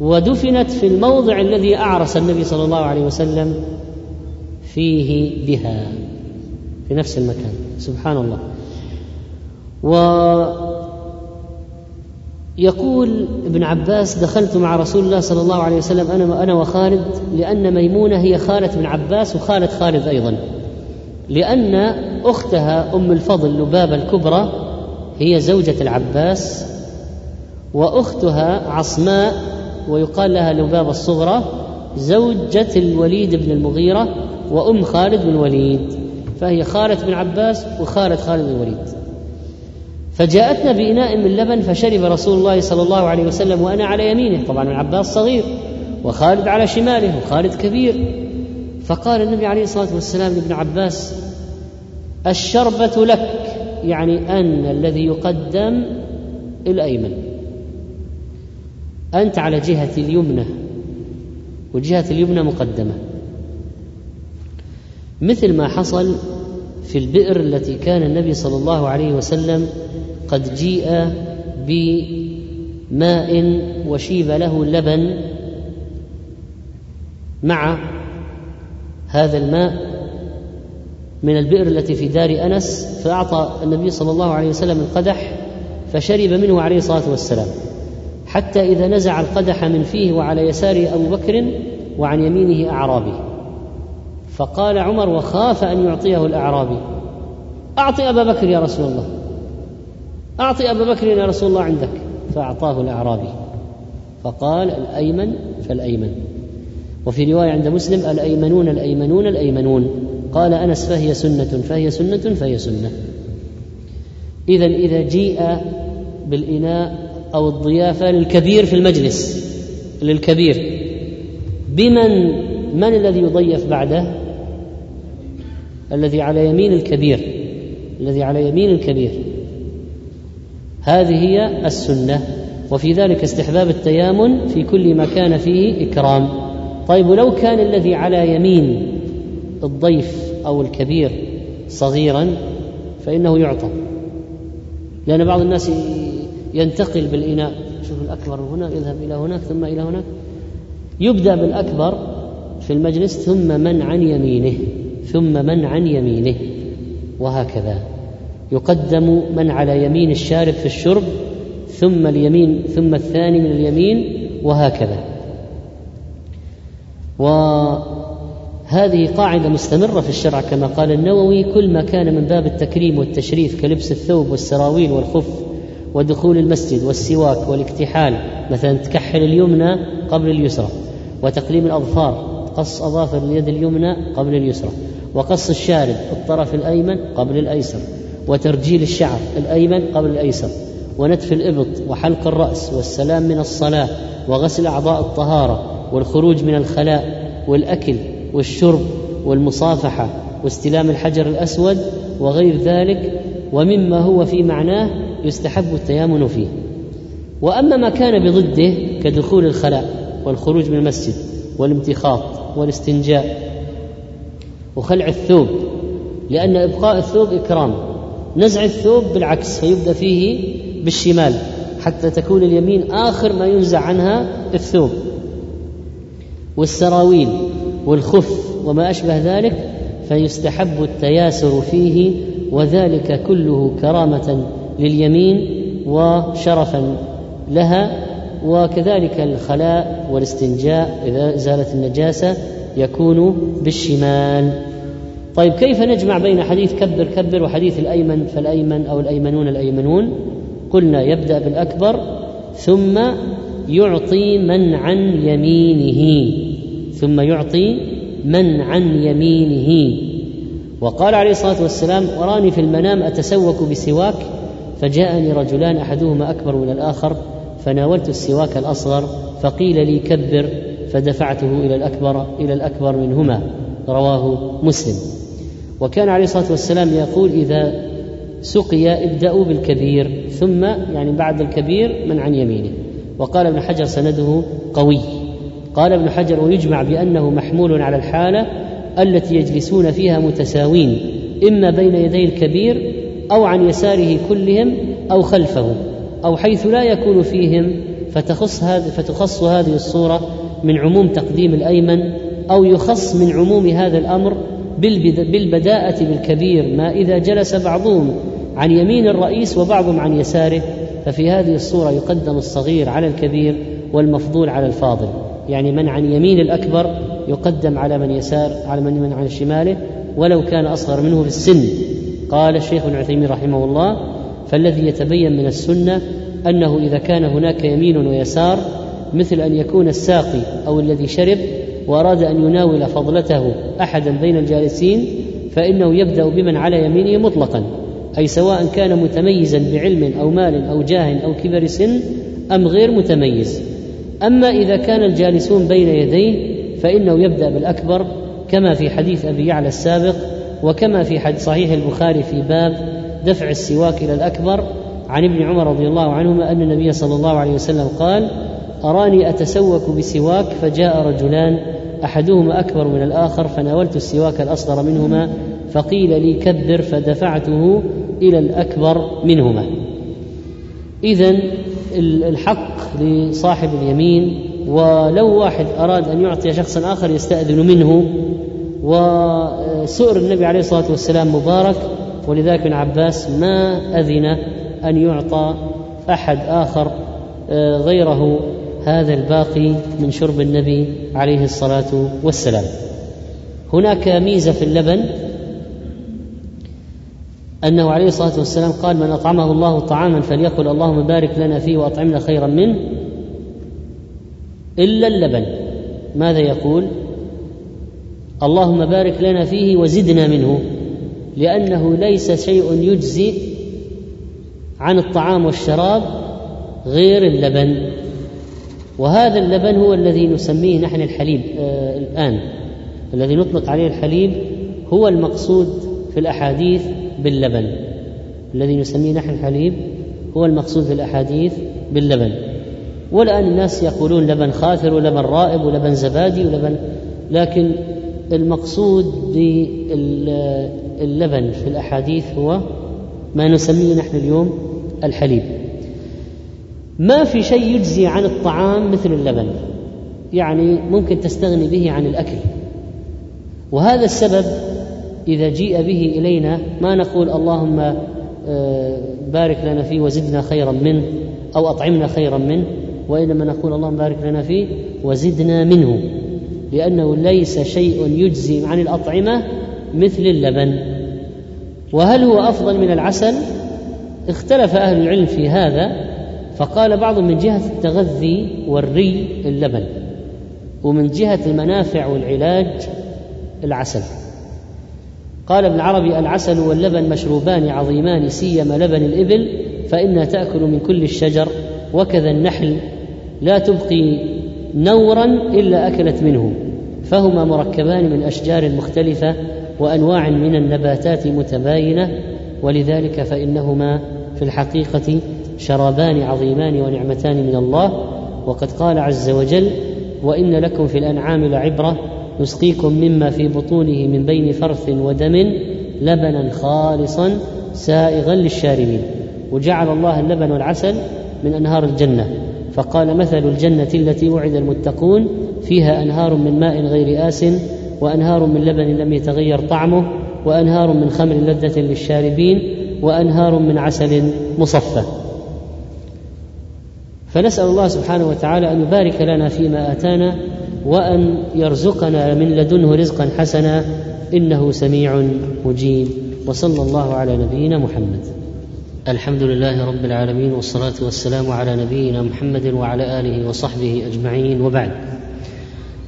ودفنت في الموضع الذي أعرس النبي صلى الله عليه وسلم فيه بها، في نفس المكان. سبحان الله. ويقول ابن عباس: دخلت مع رسول الله صلى الله عليه وسلم أنا أنا وخالد، لأن ميمونة هي خالة ابن عباس وخالة خالد أيضا، لأن أختها أم الفضل لبابة الكبرى هي زوجة العباس، وأختها عصماء ويقال لها لبابة الصغرى زوجة الوليد بن المغيرة وأم خالد بن الوليد، فهي خالة بن عباس وخالة خالد بن الوليد. فجاءتنا بإناء من لبن، فشرب رسول الله صلى الله عليه وسلم وأنا على يمينه، طبعا ابن عباس صغير، وخالد على شماله، وخالد كبير. فقال النبي عليه الصلاة والسلام لابن عباس: الشربة لك، يعني أن الذي يقدم الأيمن، أنت على جهة اليمنى والجهة اليمنى مقدمة، مثل ما حصل في البئر التي كان النبي صلى الله عليه وسلم قد جيء بماء وشيب له لبن مع هذا الماء من البئر التي في دار أنس، فأعطى النبي صلى الله عليه وسلم القدح فشرب منه عليه الصلاة والسلام، حتى إذا نزع القدح من فيه وعلى يساره أبو بكر وعن يمينه أعرابي، فقال عمر وخاف أن يعطيه الأعرابي: أعطي أبا بكر يا رسول الله، أعطي أبا بكر يا رسول الله عندك. فأعطاه الأعرابي، فقال: الأيمن فالأيمن. وفي رواية عند مسلم: الأيمنون الأيمنون الأيمنون. قال أنس: فهي سنة فهي سنة فهي سنة. إذن إذا جيء بالإناء أو الضيافة للكبير في المجلس، للكبير، بمن من الذي يضيف بعده؟ الذي على يمين الكبير، الذي على يمين الكبير. هذه هي السنة، وفي ذلك استحباب التيامن في كل ما كان فيه إكرام. طيب، ولو كان الذي على يمين الضيف أو الكبير صغيرا فإنه يعطى، لأن بعض الناس ينتقل بالإناء، شوف الأكبر هنا يذهب إلى هناك ثم إلى هناك، يبدأ بالأكبر في المجلس ثم من عن يمينه ثم من عن يمينه، وهكذا يقدم من على يمين الشارب في الشرب ثم اليمين ثم الثاني من اليمين، وهكذا. وهذه قاعدة مستمرة في الشرع، كما قال النووي: كل ما كان من باب التكريم والتشريف كلبس الثوب والسراويل والخف ودخول المسجد والسواك والاكتحال، مثلا تكحل اليمنى قبل اليسرى، وتقليم الأظفار، قص أظافر اليد اليمنى قبل اليسرى، وقص الشارب الطرف الأيمن قبل الأيسر، وترجيل الشعر الأيمن قبل الأيسر، ونتف الإبط، وحلق الرأس، والسلام من الصلاة، وغسل أعضاء الطهارة، والخروج من الخلاء، والأكل والشرب، والمصافحة، واستلام الحجر الأسود، وغير ذلك، ومما هو في معناه يستحب التيامن فيه. وأما ما كان بضده كدخول الخلاء والخروج من المسجد والامتخاط والاستنجاء وخلع الثوب، لأن إبقاء الثوب إكرام، نزع الثوب بالعكس، فيبدأ فيه بالشمال حتى تكون اليمين آخر ما ينزع عنها الثوب، والسراويل والخف وما أشبه ذلك، فيستحب التياسر فيه، وذلك كله كرامة لليمين وشرفا لها. وكذلك الخلاء والاستنجاء إذا زالت النجاسة يكون بالشمال. طيب، كيف نجمع بين حديث كبر كبر وحديث الأيمن فالأيمن أو الأيمنون الأيمنون؟ قلنا يبدأ بالأكبر ثم يعطي من عن يمينه ثم يعطي من عن يمينه. وقال عليه الصلاة والسلام: أراني في المنام أتسوك بسواك، فجاءني رجلان أحدهما أكبر من الآخر، فناولت السواك الأصغر فقيل لي: كبر، فدفعته إلى الأكبر إلى الأكبر منهما. رواه مسلم. وكان عليه الصلاة والسلام يقول: إذا سقي ابدأوا بالكبير، ثم يعني بعد الكبير من عن يمينه. وقال ابن حجر: سنده قوي. قال ابن حجر: ويجمع بأنه محمول على الحالة التي يجلسون فيها متساوين، إما بين يدي الكبير أو عن يساره كلهم أو خلفه أو حيث لا يكون فيهم، فتخص هذ فتخص هذه الصورة من عموم تقديم الأيمن، أو يخص من عموم هذا الأمر بالبداءة بالكبير، ما إذا جلس بعضهم عن يمين الرئيس وبعضهم عن يساره، ففي هذه الصورة يقدم الصغير على الكبير والمفضول على الفاضل، يعني من عن يمين الأكبر يقدم على من يسار على من عن شماله ولو كان أصغر منه في السن. قال الشيخ ابن عثيمين رحمه الله: فالذي يتبين من السنة أنه إذا كان هناك يمين ويسار، مثل أن يكون الساقي أو الذي شرب وأراد أن يناول فضلته أحدا بين الجالسين، فإنه يبدأ بمن على يمينه مطلقا، أي سواء كان متميزا بعلم أو مال أو جاه أو كبر سن أم غير متميز، أما إذا كان الجالسون بين يديه فإنه يبدأ بالأكبر كما في حديث أبي يعلى السابق، وكما في حديث صحيح البخاري في باب دفع السواك إلى الأكبر عن ابن عمر رضي الله عنهما أن النبي صلى الله عليه وسلم قال: أراني أتسوك بسواك فجاء رجلان أحدهما أكبر من الآخر فناولت السواك الأصغر منهما فقيل لي كبر فدفعته إلى الأكبر منهما. إذن الحق لصاحب اليمين، ولو واحد أراد أن يعطي شخصا آخر يستأذن منه، وسؤر النبي عليه الصلاة والسلام مبارك، ولذلك ابن عباس ما أذن أن يعطى أحد آخر غيره هذا الباقي من شرب النبي عليه الصلاة والسلام. هناك ميزة في اللبن أنه عليه الصلاة والسلام قال: من أطعمه الله طعاما فليقل اللهم بارك لنا فيه وأطعمنا خيرا منه إلا اللبن. ماذا يقول؟ اللهم بارك لنا فيه وزدنا منه، لأنه ليس شيء يجزي عن الطعام والشراب غير اللبن، وهذا اللبن هو الذي نسميه نحن الحليب آه الآن، الذي نطلق عليه الحليب هو المقصود في الأحاديث باللبن، الذي نسميه نحن الحليب هو المقصود في الأحاديث باللبن. والآن الناس يقولون لبن خاثر ولبن رائب ولبن زبادي ولبن، لكن المقصود باللبن في الأحاديث هو ما نسميه نحن اليوم الحليب. ما في شيء يجزي عن الطعام مثل اللبن، يعني ممكن تستغني به عن الأكل، وهذا السبب إذا جيء به إلينا ما نقول اللهم بارك لنا فيه وزدنا خيرا منه أو أطعمنا خيرا منه، وإنما نقول اللهم بارك لنا فيه وزدنا منه، لأنه ليس شيء يجزي عن الأطعمة مثل اللبن. وهل هو أفضل من العسل؟ اختلف أهل العلم في هذا، فقال بعض من جهة التغذي والري اللبن، ومن جهة المنافع والعلاج العسل. قال ابن العربي: العسل واللبن مشروبان عظيمان، سيما لبن الإبل فإنها تأكل من كل الشجر، وكذا النحل لا تبقي نورا إلا أكلت منه، فهما مركبان من أشجار مختلفة وأنواع من النباتات متباينة، ولذلك فإنهما في الحقيقة شرابان عظيمان ونعمتان من الله. وقد قال عز وجل: وإن لكم في الأنعام لعبرة نسقيكم مما في بطونه من بين فرث ودم لبنا خالصا سائغا للشاربين. وجعل الله اللبن والعسل من أنهار الجنة، فقال: مثل الجنة التي وعد المتقون فيها أنهار من ماء غير آس وأنهار من لبن لم يتغير طعمه وأنهار من خمر لذة للشاربين وأنهار من عسل مصفى. فنسأل الله سبحانه وتعالى أن يبارك لنا فيما آتانا، وأن يرزقنا من لدنه رزقا حسنا، إنه سميع مجيب. وصلى الله على نبينا محمد. الحمد لله رب العالمين، والصلاة والسلام على نبينا محمد وعلى آله وصحبه أجمعين، وبعد.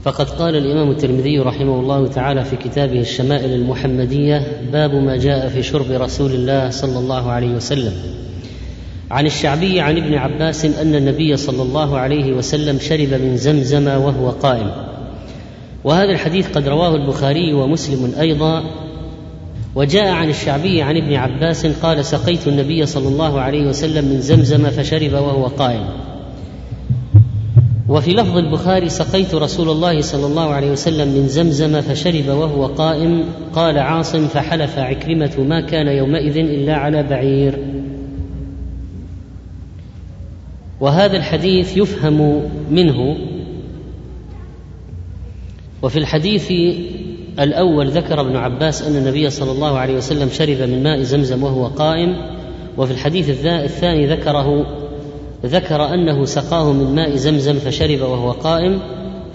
فقد قال الإمام الترمذي رحمه الله تعالى في كتابه الشمائل المحمدية: باب ما جاء في شرب رسول الله صلى الله عليه وسلم. عن الشعبي عن ابن عباس أن النبي صلى الله عليه وسلم شرب من زمزم وهو قائم. وهذا الحديث قد رواه البخاري ومسلم أيضا. وجاء عن الشعبي عن ابن عباس قال: سقيت النبي صلى الله عليه وسلم من زمزم فشرب وهو قائم. وفي لفظ البخاري: سقيت رسول الله صلى الله عليه وسلم من زمزم فشرب وهو قائم. قال عاصم: فحلف عكرمة ما كان يومئذ إلا على بعير. وهذا الحديث يفهم منه، وفي الحديث الأول ذكر ابن عباس أن النبي صلى الله عليه وسلم شرب من ماء زمزم وهو قائم، وفي الحديث الثاني ذكره ذكر أنه سقاه من ماء زمزم فشرب وهو قائم.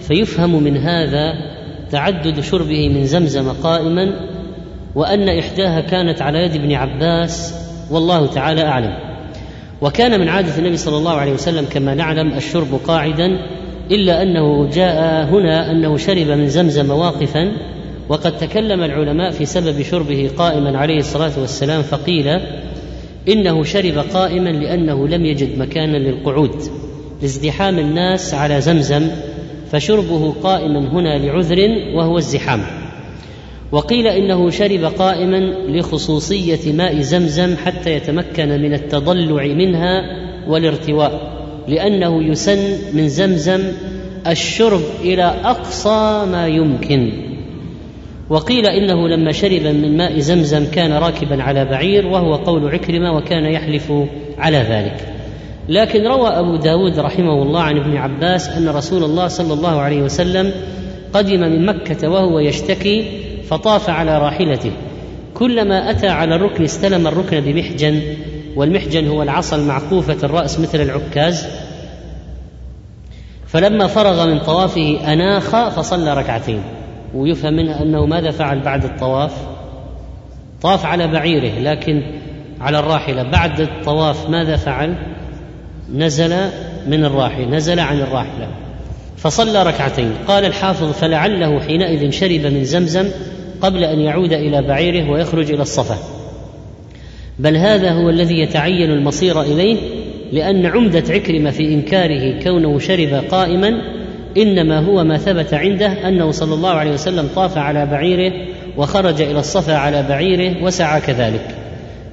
فيفهم من هذا تعدد شربه من زمزم قائما، وأن إحداها كانت على يد ابن عباس، والله تعالى أعلم. وكان من عادة النبي صلى الله عليه وسلم كما نعلم الشرب قاعدا، إلا أنه جاء هنا أنه شرب من زمزم واقفا. وقد تكلم العلماء في سبب شربه قائما عليه الصلاة والسلام، فقيل إنه شرب قائما لأنه لم يجد مكانا للقعود، لازدحام الناس على زمزم، فشربه قائما هنا لعذر وهو الزحام. وقيل إنه شرب قائما لخصوصية ماء زمزم حتى يتمكن من التضلع منها والارتواء، لأنه يسن من زمزم الشرب إلى أقصى ما يمكن. وقيل إنه لما شرب من ماء زمزم كان راكبا على بعير، وهو قول عكرمة، وكان يحلف على ذلك. لكن روى أبو داود رحمه الله عن ابن عباس أن رسول الله صلى الله عليه وسلم قدم من مكة وهو يشتكي، فطاف على راحلته، كلما أتى على الركن استلم الركن بمحجن، والمحجن هو العصا المعقوفة الرأس مثل العكاز، فلما فرغ من طوافه أناخ فصلى ركعتين. ويفهم منها أنه ماذا فعل بعد الطواف؟ طاف على بعيره لكن على الراحلة. بعد الطواف ماذا فعل؟ نزل من الراحلة، نزل عن الراحلة فصلى ركعتين. قال الحافظ: فلعله حينئذ شرب من زمزم قبل أن يعود إلى بعيره ويخرج إلى الصفا، بل هذا هو الذي يتعين المصير إليه، لأن عمدة عكرمة في إنكاره كونه شرب قائما إنما هو ما ثبت عنده أنه صلى الله عليه وسلم طاف على بعيره وخرج إلى الصفا على بعيره وسعى كذلك.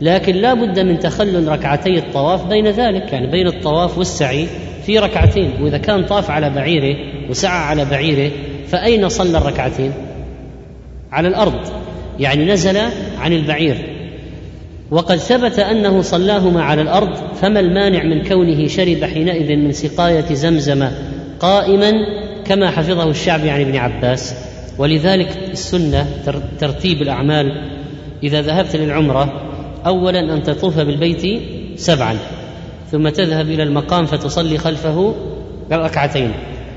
لكن لا بد من تخلل ركعتي الطواف بين ذلك، يعني بين الطواف والسعي في ركعتين. وإذا كان طاف على بعيره وسعى على بعيره فأين صلى الركعتين؟ على الأرض، يعني نزل عن البعير. وقد ثبت أنه صلاهما على الأرض، فما المانع من كونه شرب حينئذ من سقاية زمزم قائما كما حفظه الشعبي عن ابن عباس؟ ولذلك السنة ترتيب الأعمال إذا ذهبت للعمرة: أولا أن تطوف بالبيت سبعا، ثم تذهب إلى المقام فتصلي خلفه ركعتين،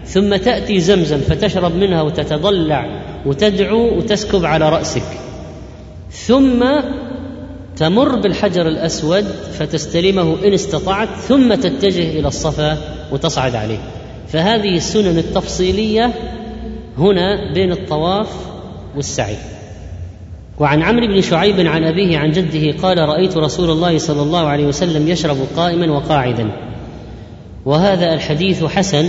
ثم تأتي زمزم فتشرب منها وتتضلع وتدعو وتسكب على رأسك، ثم تمر بالحجر الأسود فتستلمه إن استطعت، ثم تتجه إلى الصفا وتصعد عليه. فهذه السنن التفصيلية هنا بين الطواف والسعي. وعن عمرو بن شعيب عن أبيه عن جده قال: رأيت رسول الله صلى الله عليه وسلم يشرب قائما وقاعدا. وهذا الحديث حسن.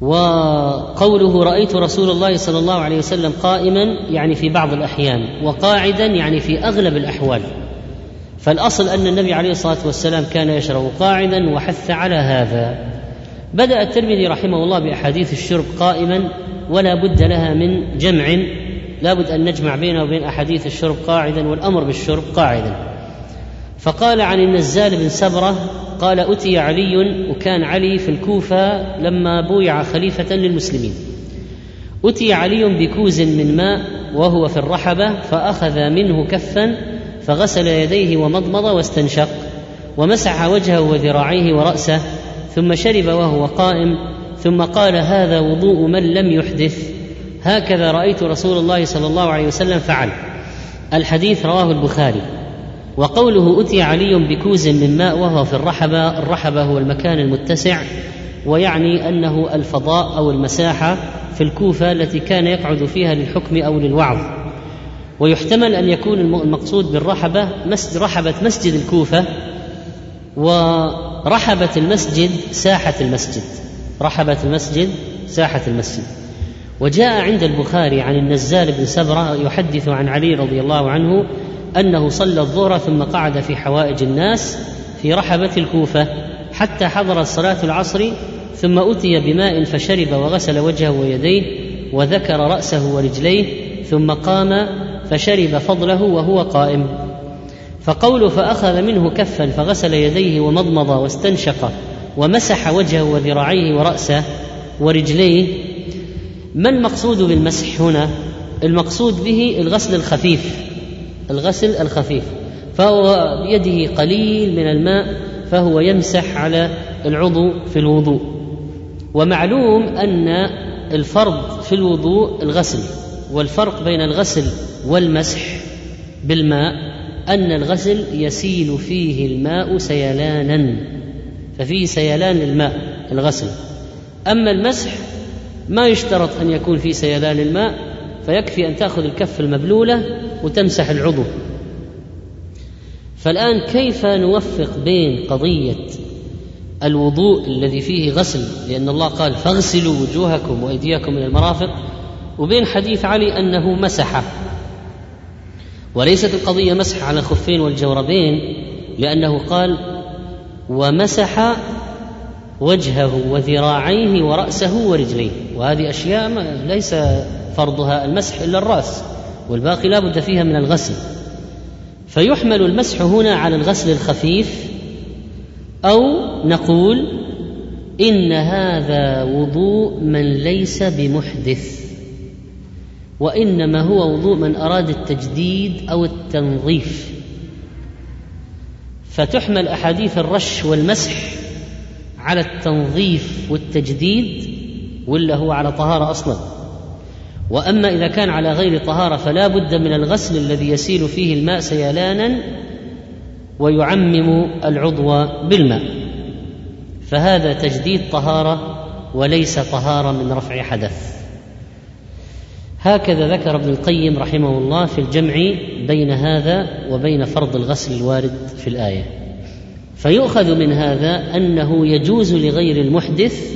وقوله رأيت رسول الله صلى الله عليه وسلم قائما يعني في بعض الأحيان، وقاعدا يعني في أغلب الأحوال. فالأصل أن النبي عليه الصلاة والسلام كان يشرب قاعدا، وحث على هذا. بدأ الترمذي رحمه الله بأحاديث الشرب قائما، ولا بد لها من جمع، لا بد أن نجمع بينه وبين أحاديث الشرب قاعدا والأمر بالشرب قاعدا. فقال عن النزال بن سبرة قال: أتي علي، وكان علي في الكوفة لما بويع خليفة للمسلمين، أتي علي بكوز من ماء وهو في الرحبة، فأخذ منه كفا فغسل يديه ومضمض واستنشق، ومسح وجهه وذراعيه ورأسه، ثم شرب وهو قائم، ثم قال: هذا وضوء من لم يحدث، هكذا رأيت رسول الله صلى الله عليه وسلم فعل. الحديث رواه البخاري. وقوله أتي علي بكوز من ماء وهو في الرحبة، الرحبة هو المكان المتسع، ويعني أنه الفضاء أو المساحة في الكوفة التي كان يقعد فيها للحكم أو للوعظ. ويحتمل أن يكون المقصود بالرحبة مسجد رحبة مسجد الكوفة، ورحبة المسجد ساحة المسجد، رحبة المسجد ساحة المسجد. وجاء عند البخاري عن النزال بن سبرة يحدث عن علي رضي الله عنه أنه صلى الظهر ثم قعد في حوائج الناس في رحبة الكوفة حتى حضرت صلاة العصر، ثم أتي بماء فشرب وغسل وجهه ويديه وذكر رأسه ورجليه، ثم قام فشرب فضله وهو قائم. فقوله فأخذ منه كفا فغسل يديه ومضمض واستنشق ومسح وجهه وذراعيه ورأسه ورجليه، ما المقصود بالمسح هنا؟ المقصود به الغسل الخفيف، الغسل الخفيف، فهو بيده قليل من الماء فهو يمسح على العضو في الوضوء. ومعلوم أن الفرض في الوضوء الغسل، والفرق بين الغسل والمسح بالماء أن الغسل يسيل فيه الماء سيلانا، ففيه سيلان الماء الغسل. أما المسح ما يشترط أن يكون فيه سيلان الماء، فيكفي أن تأخذ الكف المبلولة وتمسح العضو. فالآن كيف نوفق بين قضية الوضوء الذي فيه غسل، لأن الله قال فاغسلوا وجوهكم وأيديكم من المرافق، وبين حديث علي أنه مسح. وليست القضية مسح على الخفين والجوربين، لأنه قال ومسح وجهه وذراعيه ورأسه ورجليه، وهذه أشياء ليس فرضها المسح إلا الرأس، والباقي لا بد فيها من الغسل. فيحمل المسح هنا على الغسل الخفيف، أو نقول إن هذا وضوء من ليس بمحدث، وإنما هو وضوء من أراد التجديد أو التنظيف. فتحمل أحاديث الرش والمسح على التنظيف والتجديد، ولا هو على طهارة أصلا. وأما إذا كان على غير طهارة فلا بد من الغسل الذي يسيل فيه الماء سيلانا ويعمم العضو بالماء، فهذا تجديد طهارة وليس طهارة من رفع حدث. هكذا ذكر ابن القيم رحمه الله في الجمع بين هذا وبين فرض الغسل الوارد في الآية. فيؤخذ من هذا أنه يجوز لغير المحدث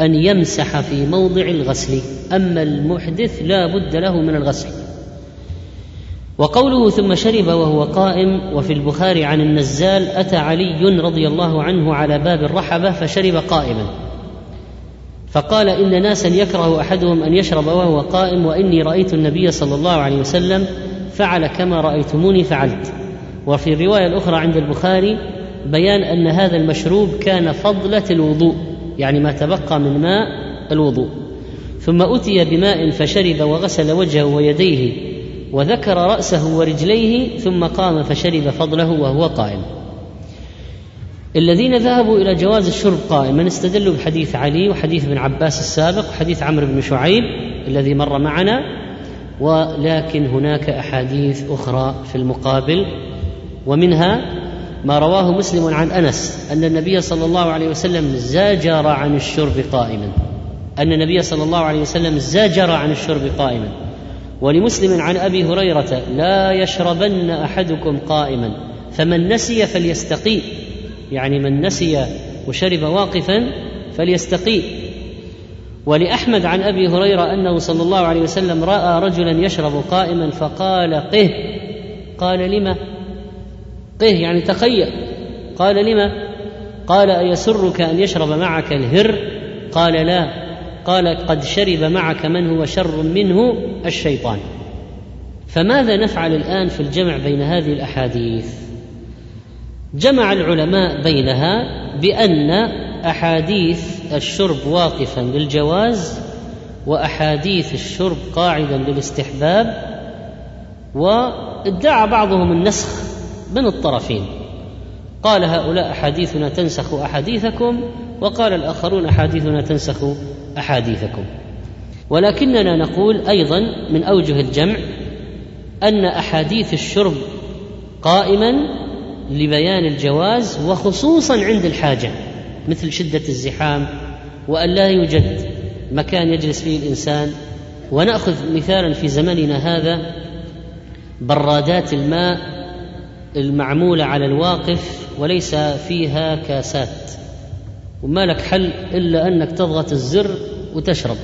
أن يمسح في موضع الغسل، أما المحدث لا بد له من الغسل. وقوله ثم شرب وهو قائم، وفي البخاري عن النزال أتى علي رضي الله عنه على باب الرحبة فشرب قائما، فقال إن ناسا يكره أحدهم أن يشرب وهو قائم، وإني رأيت النبي صلى الله عليه وسلم فعل كما رأيتموني فعلت. وفي الرواية الأخرى عند البخاري بيان أن هذا المشروب كان فضلة الوضوء، يعني ما تبقى من ماء الوضوء. ثم أتي بماء فشرب وغسل وجهه ويديه وذكر رأسه ورجليه، ثم قام فشرب فضله وهو قائم. الذين ذهبوا إلى جواز الشرب قائما استدلوا بحديث علي وحديث ابن عباس السابق وحديث عمرو بن شعيب الذي مر معنا، ولكن هناك أحاديث أخرى في المقابل، ومنها ما رواه مسلم عن أنس أن النبي صلى الله عليه وسلم زاجر عن الشرب قائما أن النبي صلى الله عليه وسلم زاجر عن الشرب قائما. ولمسلم عن أبي هريرة لا يشربن أحدكم قائما فمن نسي فليستقي، يعني من نسي وشرب واقفا فليستقي. ولأحمد عن أبي هريرة أنه صلى الله عليه وسلم رأى رجلا يشرب قائما فقال قه، قال لما؟ قه يعني تخيل. قال لما؟ قال أيسرك أن يشرب معك الهر؟ قال لا. قال قد شرب معك من هو شر منه الشيطان. فماذا نفعل الآن في الجمع بين هذه الأحاديث؟ جمع العلماء بينها بأن أحاديث الشرب واقفا للجواز، وأحاديث الشرب قاعدا للاستحباب، وادعى بعضهم النسخ من الطرفين، قال هؤلاء أحاديثنا تنسخ أحاديثكم، وقال الآخرون أحاديثنا تنسخ أحاديثكم. ولكننا نقول أيضا من أوجه الجمع أن أحاديث الشرب قائما لبيان الجواز، وخصوصا عند الحاجة مثل شدة الزحام وأن لا يوجد مكان يجلس فيه الإنسان. ونأخذ مثالا في زمننا هذا برادات الماء المعمولة على الواقف وليس فيها كاسات، وما لك حل إلا أنك تضغط الزر وتشرب،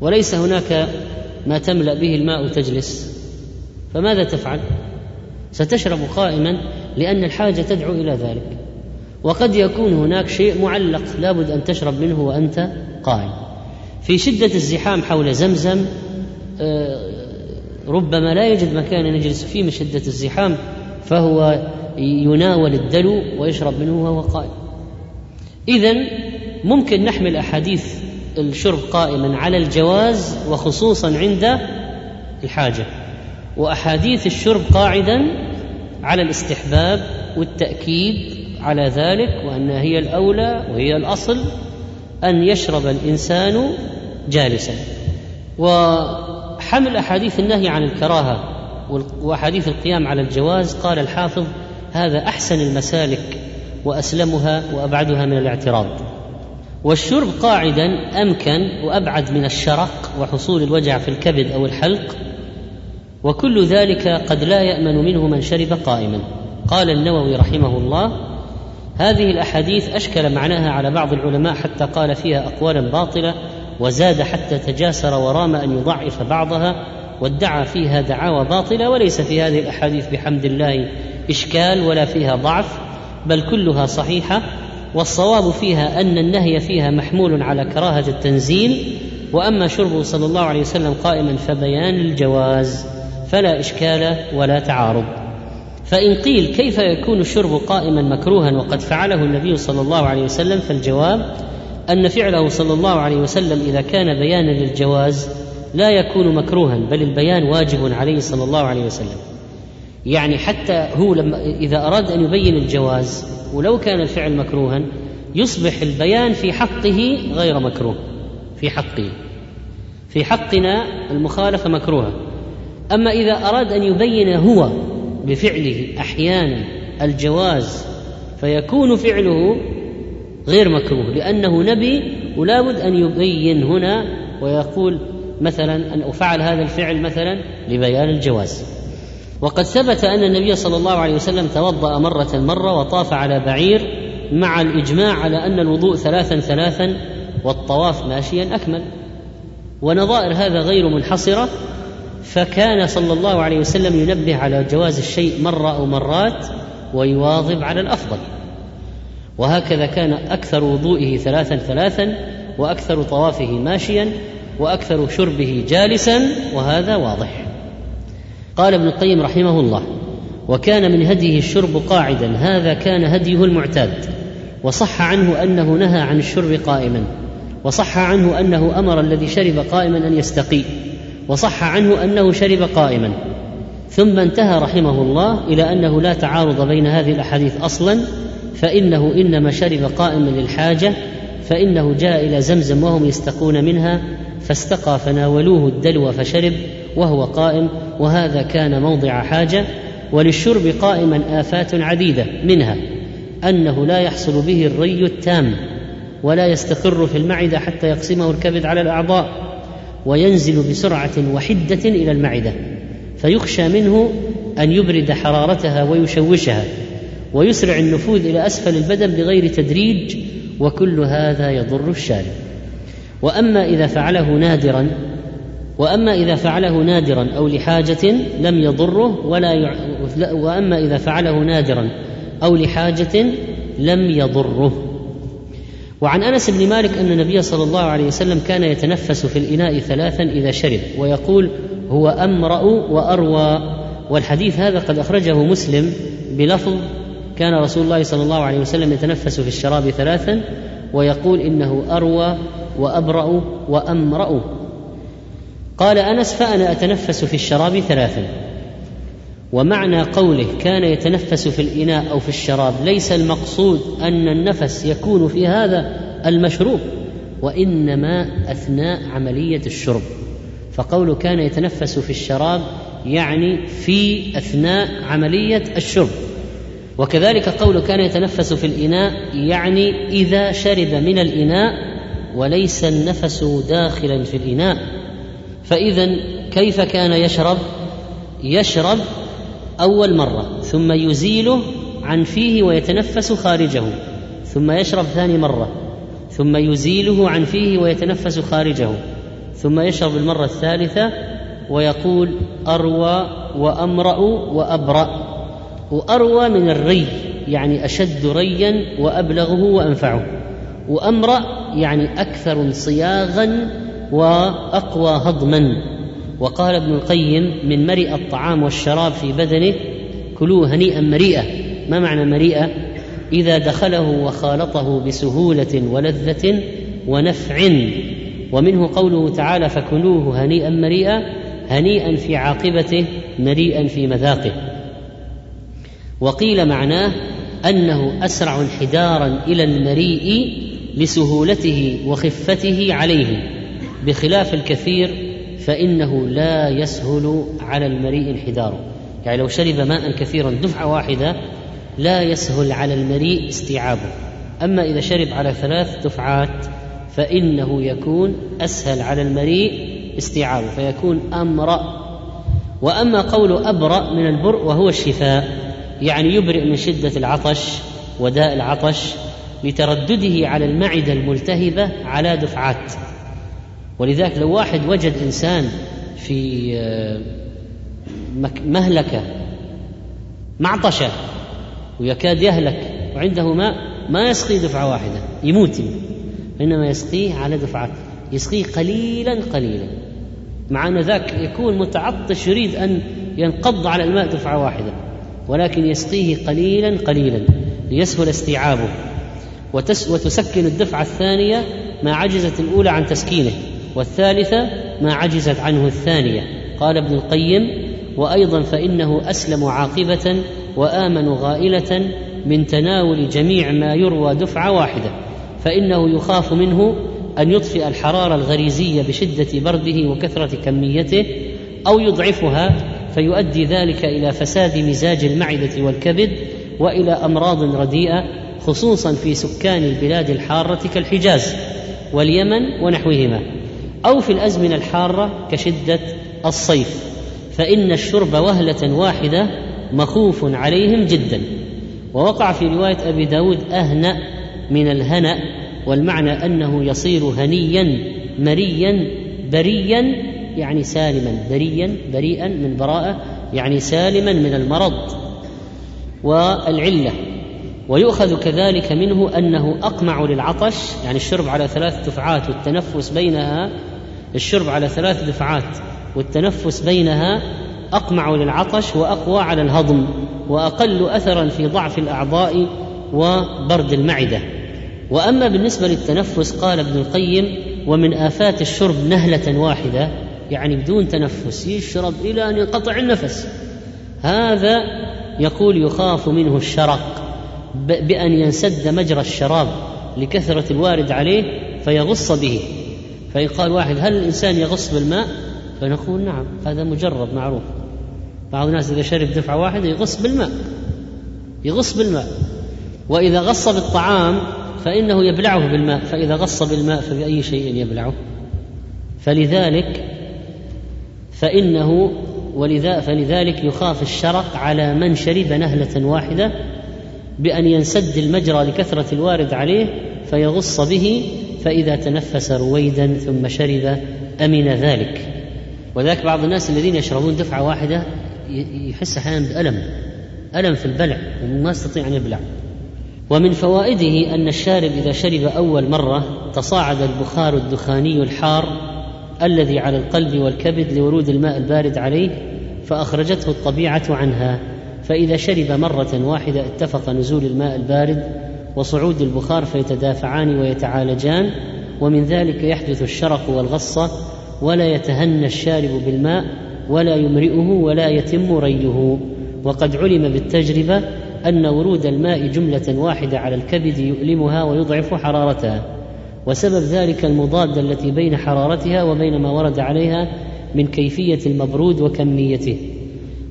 وليس هناك ما تملأ به الماء وتجلس، فماذا تفعل؟ ستشرب قائما لأن الحاجة تدعو إلى ذلك. وقد يكون هناك شيء معلق لابد أن تشرب منه وأنت قائم. في شدة الزحام حول زمزم ربما لا يجد مكان يجلس فيه من شدة الزحام، فهو يناول الدلو ويشرب منه وهو قائم. إذن ممكن نحمل أحاديث الشرب قائما على الجواز وخصوصا عند الحاجة، وأحاديث الشرب قاعدا على الاستحباب والتأكيد على ذلك، وأن هي الأولى وهي الأصل أن يشرب الإنسان جالسا. وحمل أحاديث النهي عن الكراهة وأحاديث القيام على الجواز، قال الحافظ هذا أحسن المسالك وأسلمها وأبعدها من الاعتراض. والشرب قاعدا أمكن وأبعد من الشرق وحصول الوجع في الكبد أو الحلق، وكل ذلك قد لا يأمن منه من شرب قائما. قال النووي رحمه الله هذه الأحاديث أشكل معناها على بعض العلماء حتى قال فيها أقوالا باطلة، وزاد حتى تجاسر ورام أن يضعف بعضها، وادعى فيها دعاوى باطلة. وليس في هذه الأحاديث بحمد الله إشكال ولا فيها ضعف، بل كلها صحيحة، والصواب فيها أن النهي فيها محمول على كراهة التنزيل، وأما شربه صلى الله عليه وسلم قائما فبيان الجواز، فلا إشكال ولا تعارض. فإن قيل كيف يكون الشرب قائما مكروها وقد فعله النبي صلى الله عليه وسلم، فالجواب أن فعله صلى الله عليه وسلم إذا كان بيانا للجواز لا يكون مكروها، بل البيان واجب عليه صلى الله عليه وسلم. يعني حتى هو لما إذا أراد أن يبين الجواز ولو كان الفعل مكروها يصبح البيان في حقه غير مكروه، في حقه في حقنا المخالفة مكروهة. أما إذا أراد أن يبين هو بفعله أحيانا الجواز فيكون فعله غير مكروه، لأنه نبي ولا بد أن يبين هنا ويقول مثلا أن أفعل هذا الفعل مثلا لبيان الجواز. وقد ثبت أن النبي صلى الله عليه وسلم توضأ مرة مرة وطاف على بعير، مع الإجماع على أن الوضوء ثلاثا ثلاثا والطواف ماشيا أكمل، ونظائر هذا غير منحصرة، فكان صلى الله عليه وسلم ينبه على جواز الشيء مرة أو مرات ويواظب على الأفضل. وهكذا كان أكثر وضوئه ثلاثا ثلاثا، وأكثر طوافه ماشيا، وأكثر شربه جالسا، وهذا واضح. قال ابن القيم رحمه الله: وكان من هديه الشرب قاعدا، هذا كان هديه المعتاد. وصح عنه أنه نهى عن الشرب قائما، وصح عنه أنه أمر الذي شرب قائما أن يستقي، وصح عنه أنه شرب قائما. ثم انتهى رحمه الله إلى أنه لا تعارض بين هذه الأحاديث أصلا، فإنه إنما شرب قائما للحاجة، فإنه جاء إلى زمزم وهم يستقون منها فاستقى فناولوه الدلو فشرب وهو قائم، وهذا كان موضع حاجة. وللشرب قائما آفات عديدة، منها أنه لا يحصل به الري التام، ولا يستقر في المعدة حتى يقسمه الكبد على الأعضاء، وينزل بسرعة وحدة إلى المعدة، فيخشى منه أن يبرد حرارتها ويشوشها، ويسرع النفوذ إلى أسفل البدن بغير تدريج، وكل هذا يضر الشارب. وأما إذا فعله نادرا وأما إذا فعله نادرا أو لحاجة لم يضره ولا يع... وأما إذا فعله نادرا أو لحاجة لم يضره. وعن أنس بن مالك أن النبي صلى الله عليه وسلم كان يتنفس في الإناء ثلاثا إذا شرب، ويقول: هو أمرأ وأروى. والحديث هذا قد أخرجه مسلم بلفظ: كان رسول الله صلى الله عليه وسلم يتنفس في الشراب ثلاثا، ويقول: إنه أروى وأبرأ وأمرأ. قال أنس: فأنا أتنفس في الشراب ثلاثا. ومعنى قوله كان يتنفس في الإناء أو في الشراب، ليس المقصود أن النفس يكون في هذا المشروب، وإنما أثناء عملية الشرب. فقوله كان يتنفس في الشراب يعني في أثناء عملية الشرب. وكذلك قوله كان يتنفس في الإناء يعني إذا شرب من الإناء، وليس النفس داخلا في الإناء. فإذا كيف كان يشرب؟ يشرب أول مرة ثم يزيله عن فيه ويتنفس خارجه، ثم يشرب ثاني مرة ثم يزيله عن فيه ويتنفس خارجه، ثم يشرب المرة الثالثة ويقول: أروى وأمرأ وأبرأ. وأروى من الري يعني أشد ريا وأبلغه وأنفعه، وأمرأ يعني أكثر صياغا وأقوى هضما. وقال ابن القيم: من مرئ الطعام والشراب في بدنه كلوه هنيئا مريئا. ما معنى مريئا؟ إذا دخله وخالطه بسهولة ولذة ونفع. ومنه قوله تعالى: فكلوه هنيئا مريئا، هنيئا في عاقبته مريئا في مذاقه. وقيل معناه أنه أسرع انحدارا إلى المريء لسهولته وخفته عليه، بخلاف الكثير فإنه لا يسهل على المريء انحداره. يعني لو شرب ماء كثيرا دفعة واحدة لا يسهل على المريء استيعابه، أما إذا شرب على ثلاث دفعات فإنه يكون أسهل على المريء استيعابه، فيكون أمرأ. وأما قول أبرأ من البرء وهو الشفاء، يعني يبرئ من شدة العطش وداء العطش لتردده على المعدة الملتهبة على دفعات. ولذلك لو واحد وجد إنسان في مهلكة معطشة ويكاد يهلك وعنده ماء ما يسقي دفعة واحدة يموت، إنما يسقيه على دفعات، يسقيه قليلا قليلا، مع أن ذاك يكون متعطش يريد أن ينقض على الماء دفعة واحدة، ولكن يسقيه قليلا قليلا ليسهل استيعابه، وتسكن الدفعة الثانية ما عجزت الأولى عن تسكينه، والثالثة ما عجزت عنه الثانية. قال ابن القيم: وأيضا فإنه أسلم عاقبة وآمن غائلة من تناول جميع ما يروى دفعة واحدة، فإنه يخاف منه أن يطفئ الحرارة الغريزية بشدة برده وكثرة كميته أو يضعفها، فيؤدي ذلك إلى فساد مزاج المعدة والكبد وإلى أمراض رديئة، خصوصا في سكان البلاد الحارة كالحجاز واليمن ونحوهما، أو في الأزمنة الحارة كشدة الصيف، فإن الشرب وهلة واحدة مخوف عليهم جدا. ووقع في رواية أبي داود أهنأ من الهنأ، والمعنى أنه يصير هنيا مريا بريا، يعني سالما، بريا بريئا من براءة، يعني سالما من المرض والعلة. ويؤخذ كذلك منه أنه أقمع للعطش، يعني الشرب على ثلاث دفعات والتنفس بينها، الشرب على ثلاث دفعات والتنفس بينها أقمع للعطش وأقوى على الهضم وأقل أثرا في ضعف الأعضاء وبرد المعدة. وأما بالنسبة للتنفس قال ابن القيم: ومن آفات الشرب نهلة واحدة، يعني بدون تنفس، يشرب إلى أن ينقطع النفس. هذا يقول يخاف منه الشرق، بأن ينسد مجرى الشراب لكثرة الوارد عليه فيغص به. فيقال واحد: هل الإنسان يغص بالماء؟ فنقول: نعم، هذا مجرب معروف. بعض الناس إذا شرب دفعة واحدة يغص بالماء يغص بالماء وإذا غص بالطعام فإنه يبلعه بالماء، فإذا غص بالماء فبأي شيء يبلعه؟ فلذلك فإنه فلذلك يخاف الشرق على من شرب نهلة واحدة، بأن ينسد المجرى لكثرة الوارد عليه فيغص به، فإذا تنفس رويدا ثم شرب أمن ذلك. وذاك بعض الناس الذين يشربون دفعة واحدة يحس أحيانا بألم ألم في البلع وما يستطيع أن يبلع. ومن فوائده أن الشارب إذا شرب أول مرة تصاعد البخار الدخاني الحار الذي على القلب والكبد لورود الماء البارد عليه، فأخرجته الطبيعة عنها، فإذا شرب مرة واحدة اتفق نزول الماء البارد وصعود البخار فيتدافعان ويتعالجان، ومن ذلك يحدث الشرق والغصة، ولا يتهنى الشارب بالماء ولا يمرئه ولا يتم ريه. وقد علم بالتجربة أن ورود الماء جملة واحدة على الكبد يؤلمها ويضعف حرارتها، وسبب ذلك المضادة التي بين حرارتها وبين ما ورد عليها من كيفية المبرود وكميته.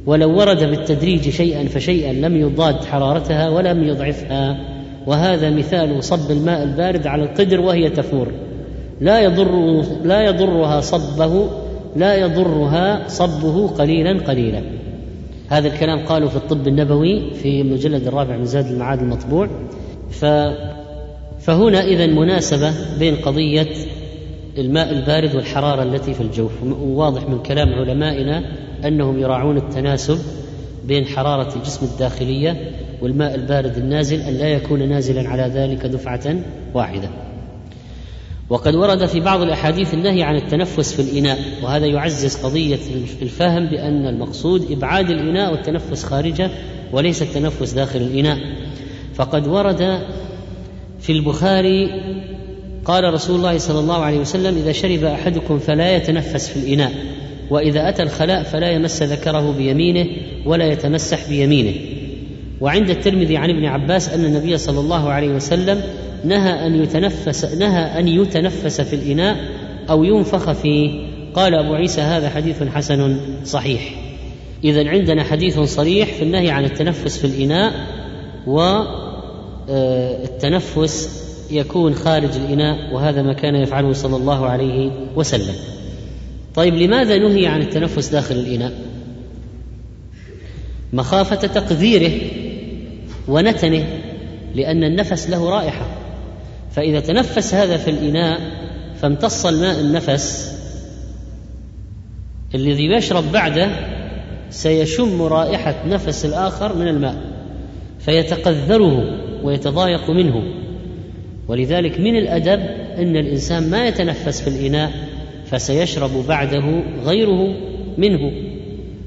ولو ورد بالتدريج شيئا فشيئا لم يضاد حرارتها ولم يضعفها، وهذا مثال صب الماء البارد على القدر وهي تفور، لا يضر لا يضرها صبه لا يضرها صبه قليلا قليلا. هذا الكلام قالوا في الطب النبوي في المجلد الرابع من زاد المعاد المطبوع. ف فهنا إذن مناسبة بين قضية الماء البارد والحرارة التي في الجوف، وواضح من كلام علمائنا أنهم يراعون التناسب بين حرارة الجسم الداخلية والماء البارد النازل، أن لا يكون نازلا على ذلك دفعة واحدة. وقد ورد في بعض الأحاديث النهي عن التنفس في الإناء، وهذا يعزز قضية الفهم بأن المقصود إبعاد الإناء والتنفس خارجه وليس التنفس داخل الإناء. فقد ورد في البخاري: قال رسول الله صلى الله عليه وسلم: إذا شرب أحدكم فلا يتنفس في الإناء، وإذا أتى الخلاء فلا يمس ذكره بيمينه ولا يتمسح بيمينه. وعند الترمذي عن ابن عباس أن النبي صلى الله عليه وسلم نهى أن يتنفس نهى أن يتنفس في الإناء أو ينفخ فيه. قال أبو عيسى: هذا حديث حسن صحيح. إذن عندنا حديث صريح في النهي عن التنفس في الإناء، والتنفس يكون خارج الإناء، وهذا ما كان يفعله صلى الله عليه وسلم. طيب، لماذا نهي عن التنفس داخل الإناء؟ مخافة تقذيره ونتنه لأن النفس له رائحة، فإذا تنفس هذا في الإناء فامتص الماء النفس، الذي يشرب بعده سيشم رائحة نفس الآخر من الماء فيتقذره ويتضايق منه. ولذلك من الأدب أن الإنسان ما يتنفس في الإناء فسيشرب بعده غيره منه،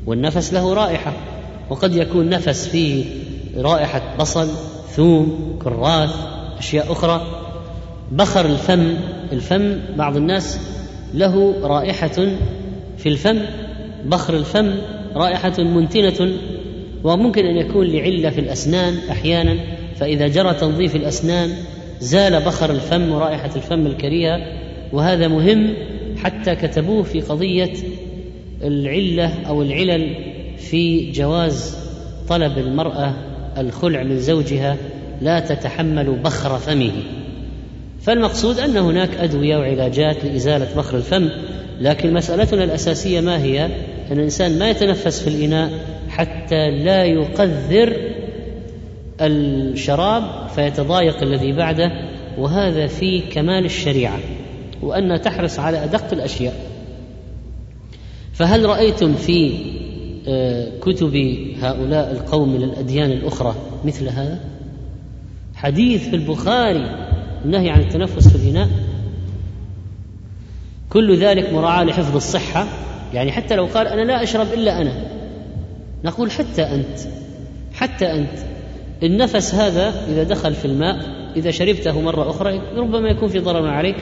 والنفس له رائحة، وقد يكون نفس فيه رائحة بصل، ثوم، كراث، أشياء أخرى. بخر الفم، الفم بعض الناس له رائحة في الفم، بخر الفم رائحة منتنة، وممكن أن يكون لعلة في الأسنان أحيانا، فإذا جرى تنظيف الأسنان زال بخر الفم ورائحة الفم الكريهة، وهذا مهم، حتى كتبوه في قضية العلة أو العلل في جواز طلب المرأة الخلع من زوجها، لا تتحمل بخر فمه. فالمقصود أن هناك أدوية وعلاجات لإزالة بخر الفم، لكن مسألتنا الأساسية ما هي؟ أن الإنسان ما يتنفس في الإناء حتى لا يقذر الشراب فيتضايق الذي بعده، وهذا في كمال الشريعة، وأن تحرص على أدق الأشياء. فهل رأيتم في كتب هؤلاء القوم من الأديان الأخرى مثل هذا؟ حديث في البخاري النهي عن التنفس في الإناء، كل ذلك مراعاة لحفظ الصحة. يعني حتى لو قال أنا لا أشرب إلا أنا، نقول حتى أنت، حتى أنت النفس هذا إذا دخل في الماء إذا شربته مرة أخرى ربما يكون في ضرر عليك،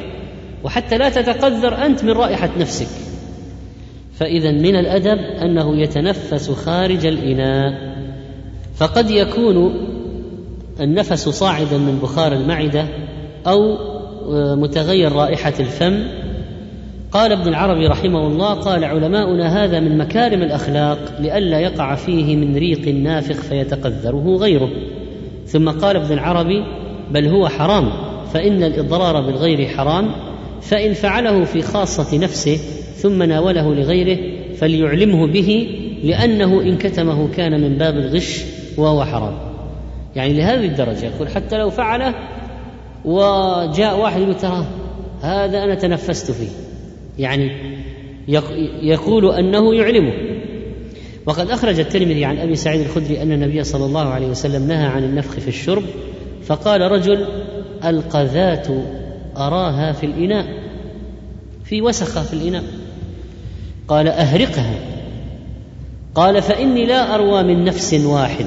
وحتى لا تتقذر أنت من رائحة نفسك. فإذا من الأدب أنه يتنفس خارج الإناء. فقد يكون النفس صاعدا من بخار المعدة أو متغير رائحة الفم. قال ابن العربي رحمه الله: قال علماؤنا هذا من مكارم الأخلاق لئلا يقع فيه من ريق نافخ فيتقذره غيره. ثم قال ابن العربي: بل هو حرام، فإن الإضرار بالغير حرام، فإن فعله في خاصة نفسه ثم ناوله لغيره فليعلمه به، لأنه إن كتمه كان من باب الغش وهو حرام. يعني لهذه الدرجة يقول حتى لو فعله وجاء واحد يقول تراه هذا أنا تنفست فيه، يعني يقول أنه يعلمه. وقد أخرج الترمذي عن أبي سعيد الخدري أن النبي صلى الله عليه وسلم نهى عن النفخ في الشرب، فقال رجل: القذات أراها في الإناء، في وسخة في الإناء، قال: أهرقها، قال: فإني لا أروى من نفس واحد،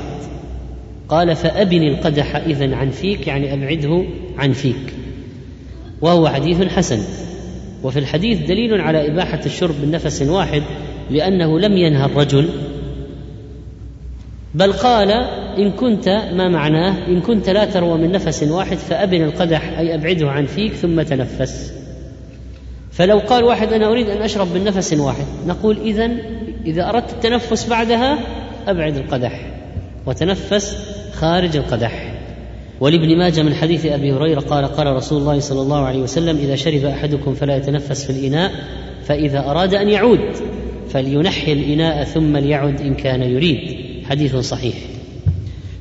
قال: فأبني القدح إذن عن فيك، يعني أبعده عن فيك. وهو حديث حسن. وفي الحديث دليل على إباحة الشرب من نفس واحد، لأنه لم ينهى الرجل، بل قال: إن كنت، ما معناه إن كنت لا تروى من نفس واحد فأبن القدح، أي أبعده عن فيك ثم تنفس. فلو قال واحد أنا أريد أن أشرب من نفس واحد، نقول إذن إذا أردت التنفس بعدها أبعد القدح وتنفس خارج القدح. ولابن ماجه من حديث أبي هريرة قال: قال رسول الله صلى الله عليه وسلم: إذا شرب أحدكم فلا يتنفس في الإناء، فإذا أراد أن يعود فلينحي الإناء ثم ليعد إن كان يريد. حديث صحيح.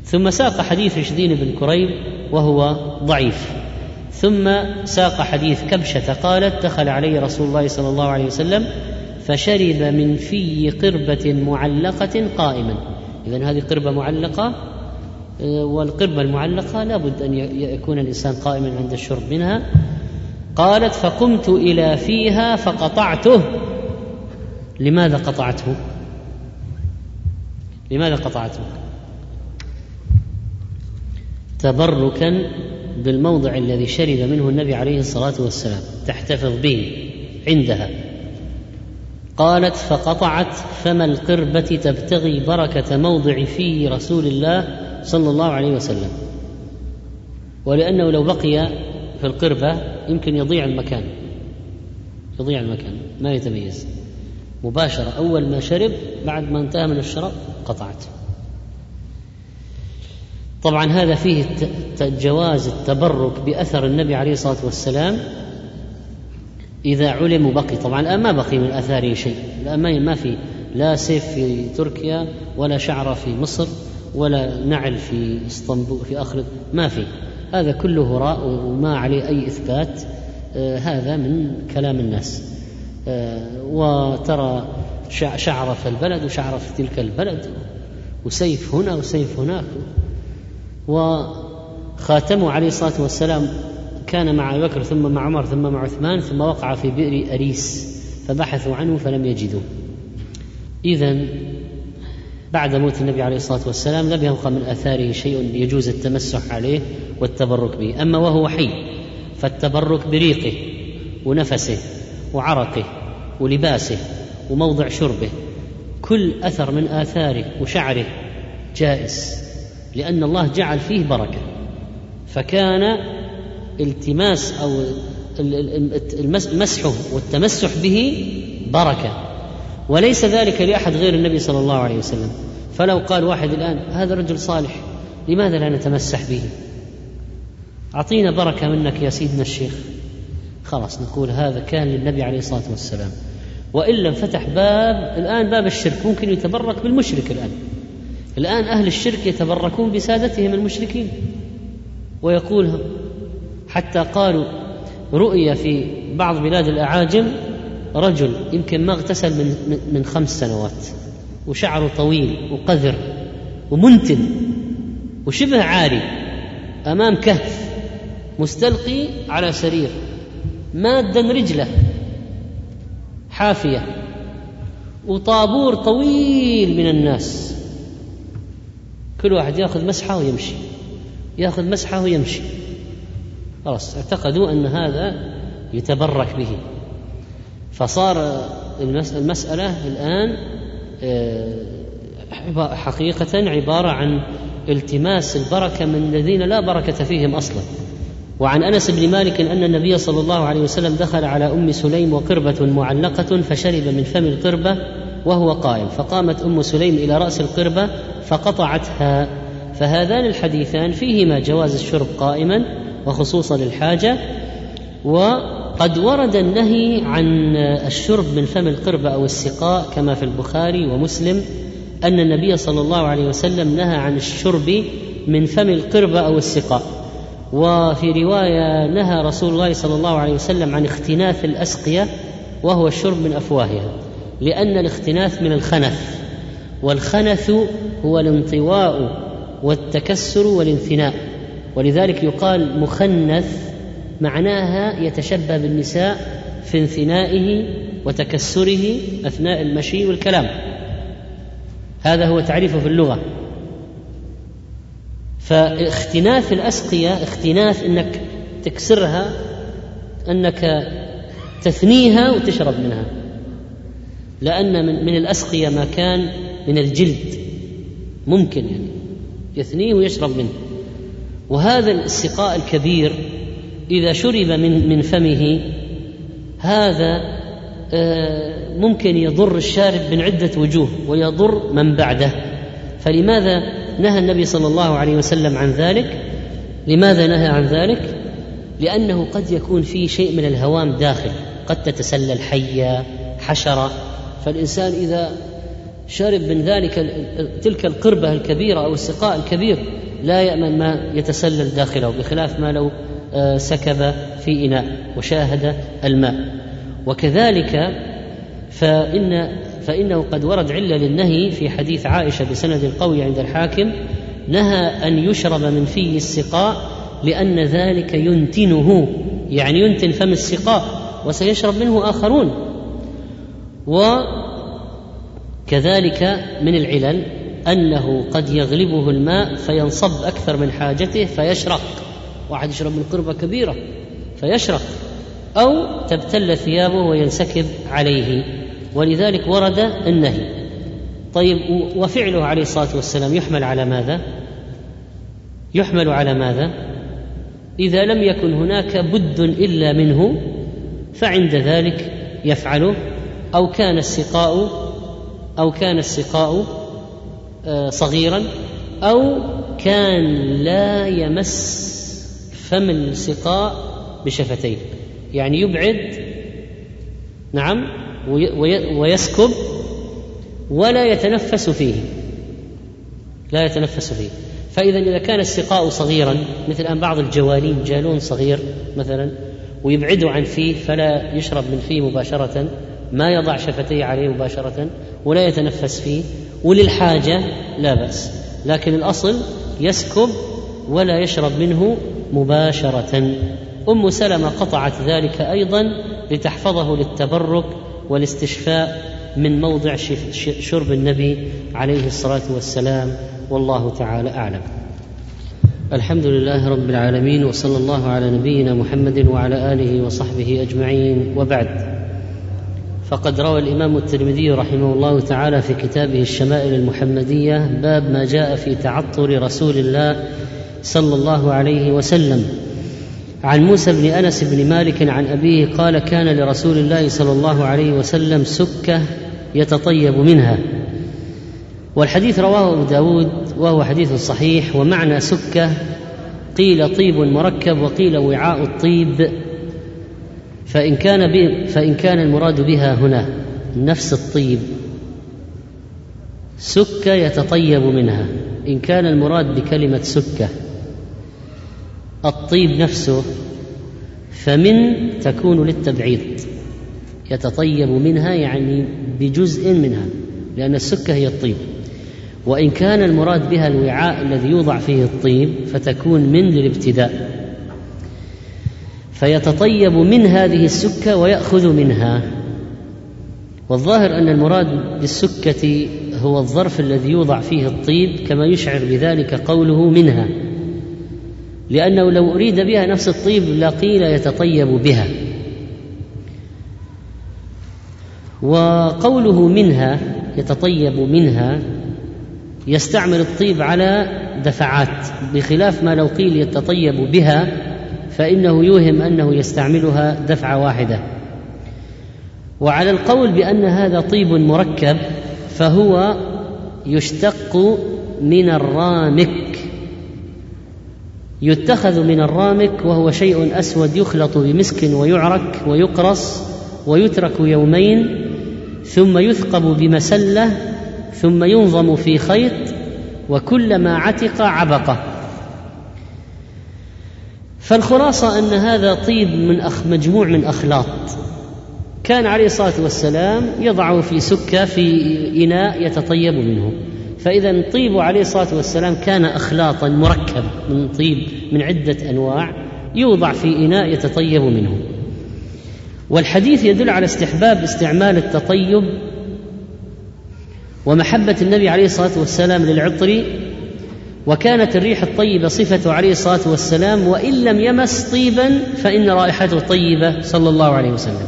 ثم ساق حديث رشدين بن كريب وهو ضعيف. ثم ساق حديث كبشة قالت: دخل علي رسول الله صلى الله عليه وسلم فشرب من في قربة معلقة قائما. إذن هذه قربة معلقة، والقربة المعلقة لابد أن يكون الإنسان قائما عند الشرب منها. قالت: فقمت إلى فيها فقطعته. لماذا قطعته؟ لماذا قطعته؟ تبركا بالموضع الذي شرب منه النبي عليه الصلاة والسلام، تحتفظ به عندها. قالت: فقطعت فما القربة تبتغي بركة موضع في رسول الله صلى الله عليه وسلم، ولأنه لو بقي في القربة يمكن يضيع المكان، يضيع المكان ما يتميز. مباشرة أول ما شرب بعد ما انتهى من الشرب قطعته. طبعا هذا فيه جواز التبرك بأثر النبي عليه الصلاة والسلام إذا علم وبقي. طبعا الآن ما بقي من أثاره شيء، الآن ما في لا سيف في تركيا ولا شعرة في مصر ولا نعل في اسطنبول في اخر، ما فيه، هذا كله هراء وما عليه اي اثبات. آه هذا من كلام الناس. آه وترى شعر في البلد وشعر في تلك البلد، وسيف هنا وسيف هناك. وخاتموا عليه الصلاة والسلام كان مع بكر ثم مع عمر ثم مع عثمان، ثم وقع في بئر أريس فبحثوا عنه فلم يجدوه. إذن بعد موت النبي عليه الصلاة والسلام لم يبقى من أثاره شيء يجوز التمسح عليه والتبرك به. أما وهو حي فالتبرك بريقه ونفسه وعرقه ولباسه وموضع شربه، كل أثر من آثاره وشعره جائز، لأن الله جعل فيه بركة. فكان التماس أو مسحه والتمسح به بركة، وليس ذلك لأحد غير النبي صلى الله عليه وسلم. فلو قال واحد الآن هذا رجل صالح، لماذا لا نتمسح به؟ أعطينا بركة منك يا سيدنا الشيخ، خلاص نقول هذا كان للنبي عليه الصلاة والسلام. وإلا فتح باب، الآن باب الشرك، ممكن يتبرك بالمشرك. الآن الآن أهل الشرك يتبركون بسادتهم المشركين، ويقول حتى قالوا رؤية في بعض بلاد الأعاجم رجل يمكن ما اغتسل من, من خمس سنوات، وشعره طويل وقذر ومنتن وشبه عاري أمام كهف، مستلقي على سرير، مادا رجله حافية، وطابور طويل من الناس، كل واحد يأخذ مسحة ويمشي، يأخذ مسحة ويمشي. خلاص اعتقدوا أن هذا يتبرك به. فصار المسألة الآن حقيقة عبارة عن التماس البركة من الذين لا بركة فيهم أصلا. وعن أنس بن مالك أن النبي صلى الله عليه وسلم دخل على أم سليم وقربة معلقة فشرب من فم القربة وهو قائم، فقامت أم سليم إلى رأس القربة فقطعتها. فهذان الحديثان فيهما جواز الشرب قائما وخصوصا للحاجة. وقد ورد النهي عن الشرب من فم القربة أو السقاء كما في البخاري ومسلم أن النبي صلى الله عليه وسلم نهى عن الشرب من فم القربة أو السقاء. وفي رواية نهى رسول الله صلى الله عليه وسلم عن اختناث الأسقية وهو الشرب من أفواهها، لأن الاختناث من الخنث، والخنث هو الانطواء والتكسر والانثناء، ولذلك يقال مخنث، معناها يتشبه بالنساء في انثنائه وتكسره أثناء المشي والكلام، هذا هو تعريفه في اللغة. فاختناث الأسقية، اختناث أنك تكسرها، أنك تثنيها وتشرب منها، لأن من, من الأسقية ما كان من الجلد ممكن يعني يثنيه ويشرب منه. وهذا السقاء الكبير إذا شرب من, من فمه هذا ممكن يضر الشارب من عدة وجوه ويضر من بعده. فلماذا نهى النبي صلى الله عليه وسلم عن ذلك؟ لماذا نهى عن ذلك؟ لأنه قد يكون فيه شيء من الهوام داخل، قد تتسلل الحية حشرة، فالإنسان إذا شرب من ذلك تلك القربة الكبيرة أو السقاء الكبير لا يأمن ما يتسلل داخله، بخلاف ما لو سكب في إناء وشاهد الماء. وكذلك فإن فإنه قد ورد علة للنهي في حديث عائشة بسند قوي عند الحاكم، نهى أن يشرب من فيه السقاء لأن ذلك ينتنه، يعني ينتن فم السقاء وسيشرب منه آخرون. وكذلك من العلل أنه قد يغلبه الماء فينصب أكثر من حاجته فيشرق، واحد يشرب من قربة كبيرة فيشرق، أو تبتل ثيابه وينسكب عليه، ولذلك ورد النهي. طيب، وفعله عليه الصلاة والسلام يحمل على ماذا؟ يحمل على ماذا؟ إذا لم يكن هناك بد إلا منه فعند ذلك يفعله، أو كان السقاء أو كان السقاء صغيرا، أو كان لا يمس فم السقاء بشفتيه، يعني يبعد نعم ويسكب ولا يتنفس فيه، لا يتنفس فيه. فإذا إذا كان السقاء صغيرا مثل أن بعض الجوالين جالون صغير مثلا ويبعده عن فيه فلا يشرب من فيه مباشرة، ما يضع شفتيه عليه مباشرة ولا يتنفس فيه، وللحاجة لا بأس، لكن الأصل يسكب ولا يشرب منه مباشرة. أم سلمة قطعت ذلك أيضا لتحفظه للتبرك والاستشفاء من موضع شرب النبي عليه الصلاة والسلام، والله تعالى أعلم. الحمد لله رب العالمين، وصلى الله على نبينا محمد وعلى آله وصحبه أجمعين، وبعد. فقد روى الإمام الترمذي رحمه الله تعالى في كتابه الشمائل المحمدية باب ما جاء في تعطر رسول الله صلى الله عليه وسلم عن موسى بن أنس بن مالك عن أبيه قال: كان لرسول الله صلى الله عليه وسلم سكة يتطيب منها. والحديث رواه أبو داود وهو حديث صحيح. ومعنى سكة قيل طيب مركب وقيل وعاء الطيب، فإن كان, فإن كان المراد بها هنا نفس الطيب سكة يتطيب منها، إن كان المراد بكلمة سكة الطيب نفسه فمن تكون للتبعيض، يتطيب منها يعني بجزء منها، لأن السكة هي الطيب. وإن كان المراد بها الوعاء الذي يوضع فيه الطيب فتكون من للابتداء، فيتطيب من هذه السكة ويأخذ منها. والظاهر أن المراد بالسكة هو الظرف الذي يوضع فيه الطيب، كما يشعر بذلك قوله منها، لأنه لو أريد بها نفس الطيب لقيل يتطيب بها. وقوله منها يتطيب منها يستعمل الطيب على دفعات، بخلاف ما لو قيل يتطيب بها فإنه يوهم أنه يستعملها دفعة واحدة. وعلى القول بأن هذا طيب مركب فهو يشتق من الرامك، يتخذ من الرامك وهو شيء أسود يخلط بمسك ويعرك ويقرص ويترك يومين ثم يثقب بمسلة ثم ينظم في خيط، وكلما عتق عبقه. فالخلاصة أن هذا طيب من أخ مجموع من أخلاط كان عليه الصلاة والسلام يضعه في سكة في إناء يتطيب منه. فإذا طيب عليه الصلاة والسلام كان أخلاطا مركب من طيب من عدة أنواع يوضع في إناء يتطيب منه. والحديث يدل على استحباب استعمال التطيب ومحبة النبي عليه الصلاة والسلام للعطر. وكانت الريح الطيبة صفته عليه الصلاة والسلام، وإن لم يمس طيبا فإن رائحته طيبة صلى الله عليه وسلم.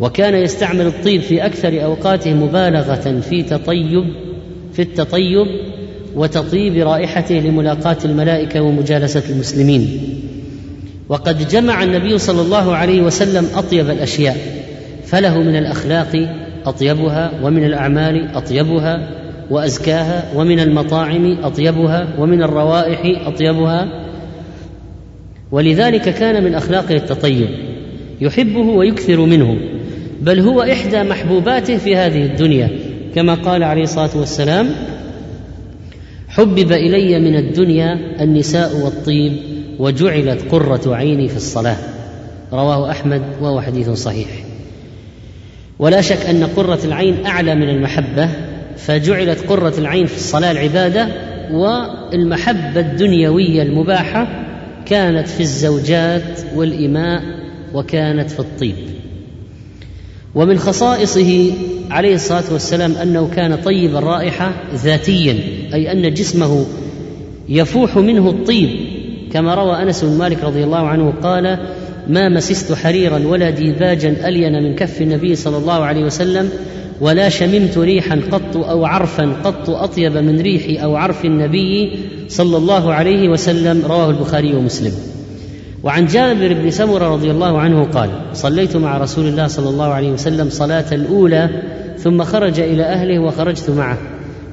وكان يستعمل الطيب في أكثر أوقاته مبالغة في تطيب في التطيب وتطيب رائحته لملاقاة الملائكة ومجالسة المسلمين. وقد جمع النبي صلى الله عليه وسلم أطيب الأشياء، فله من الأخلاق أطيبها، ومن الأعمال أطيبها وأزكاها، ومن المطاعم أطيبها، ومن الروائح أطيبها. ولذلك كان من أخلاقه التطيب، يحبه ويكثر منه، بل هو إحدى محبوباته في هذه الدنيا، كما قال عليه الصلاة والسلام: حبب إلي من الدنيا النساء والطيب وجعلت قرة عيني في الصلاة، رواه أحمد وهو حديث صحيح. ولا شك أن قرة العين أعلى من المحبة، فجعلت قرة العين في الصلاة العبادة، والمحبة الدنيوية المباحة كانت في الزوجات والإماء وكانت في الطيب. ومن خصائصه عليه الصلاة والسلام أنه كان طيب الرائحة ذاتيا، أي أن جسمه يفوح منه الطيب، كما روى أنس بن مالك رضي الله عنه قال: ما مسست حريرا ولا ديباجا ألين من كف النبي صلى الله عليه وسلم، ولا شممت ريحا قط أو عرفا قط أطيب من ريح أو عرف النبي صلى الله عليه وسلم، رواه البخاري ومسلم. وعن جابر بن سمرة رضي الله عنه قال: صليت مع رسول الله صلى الله عليه وسلم صلاة الأولى ثم خرج إلى أهله وخرجت معه،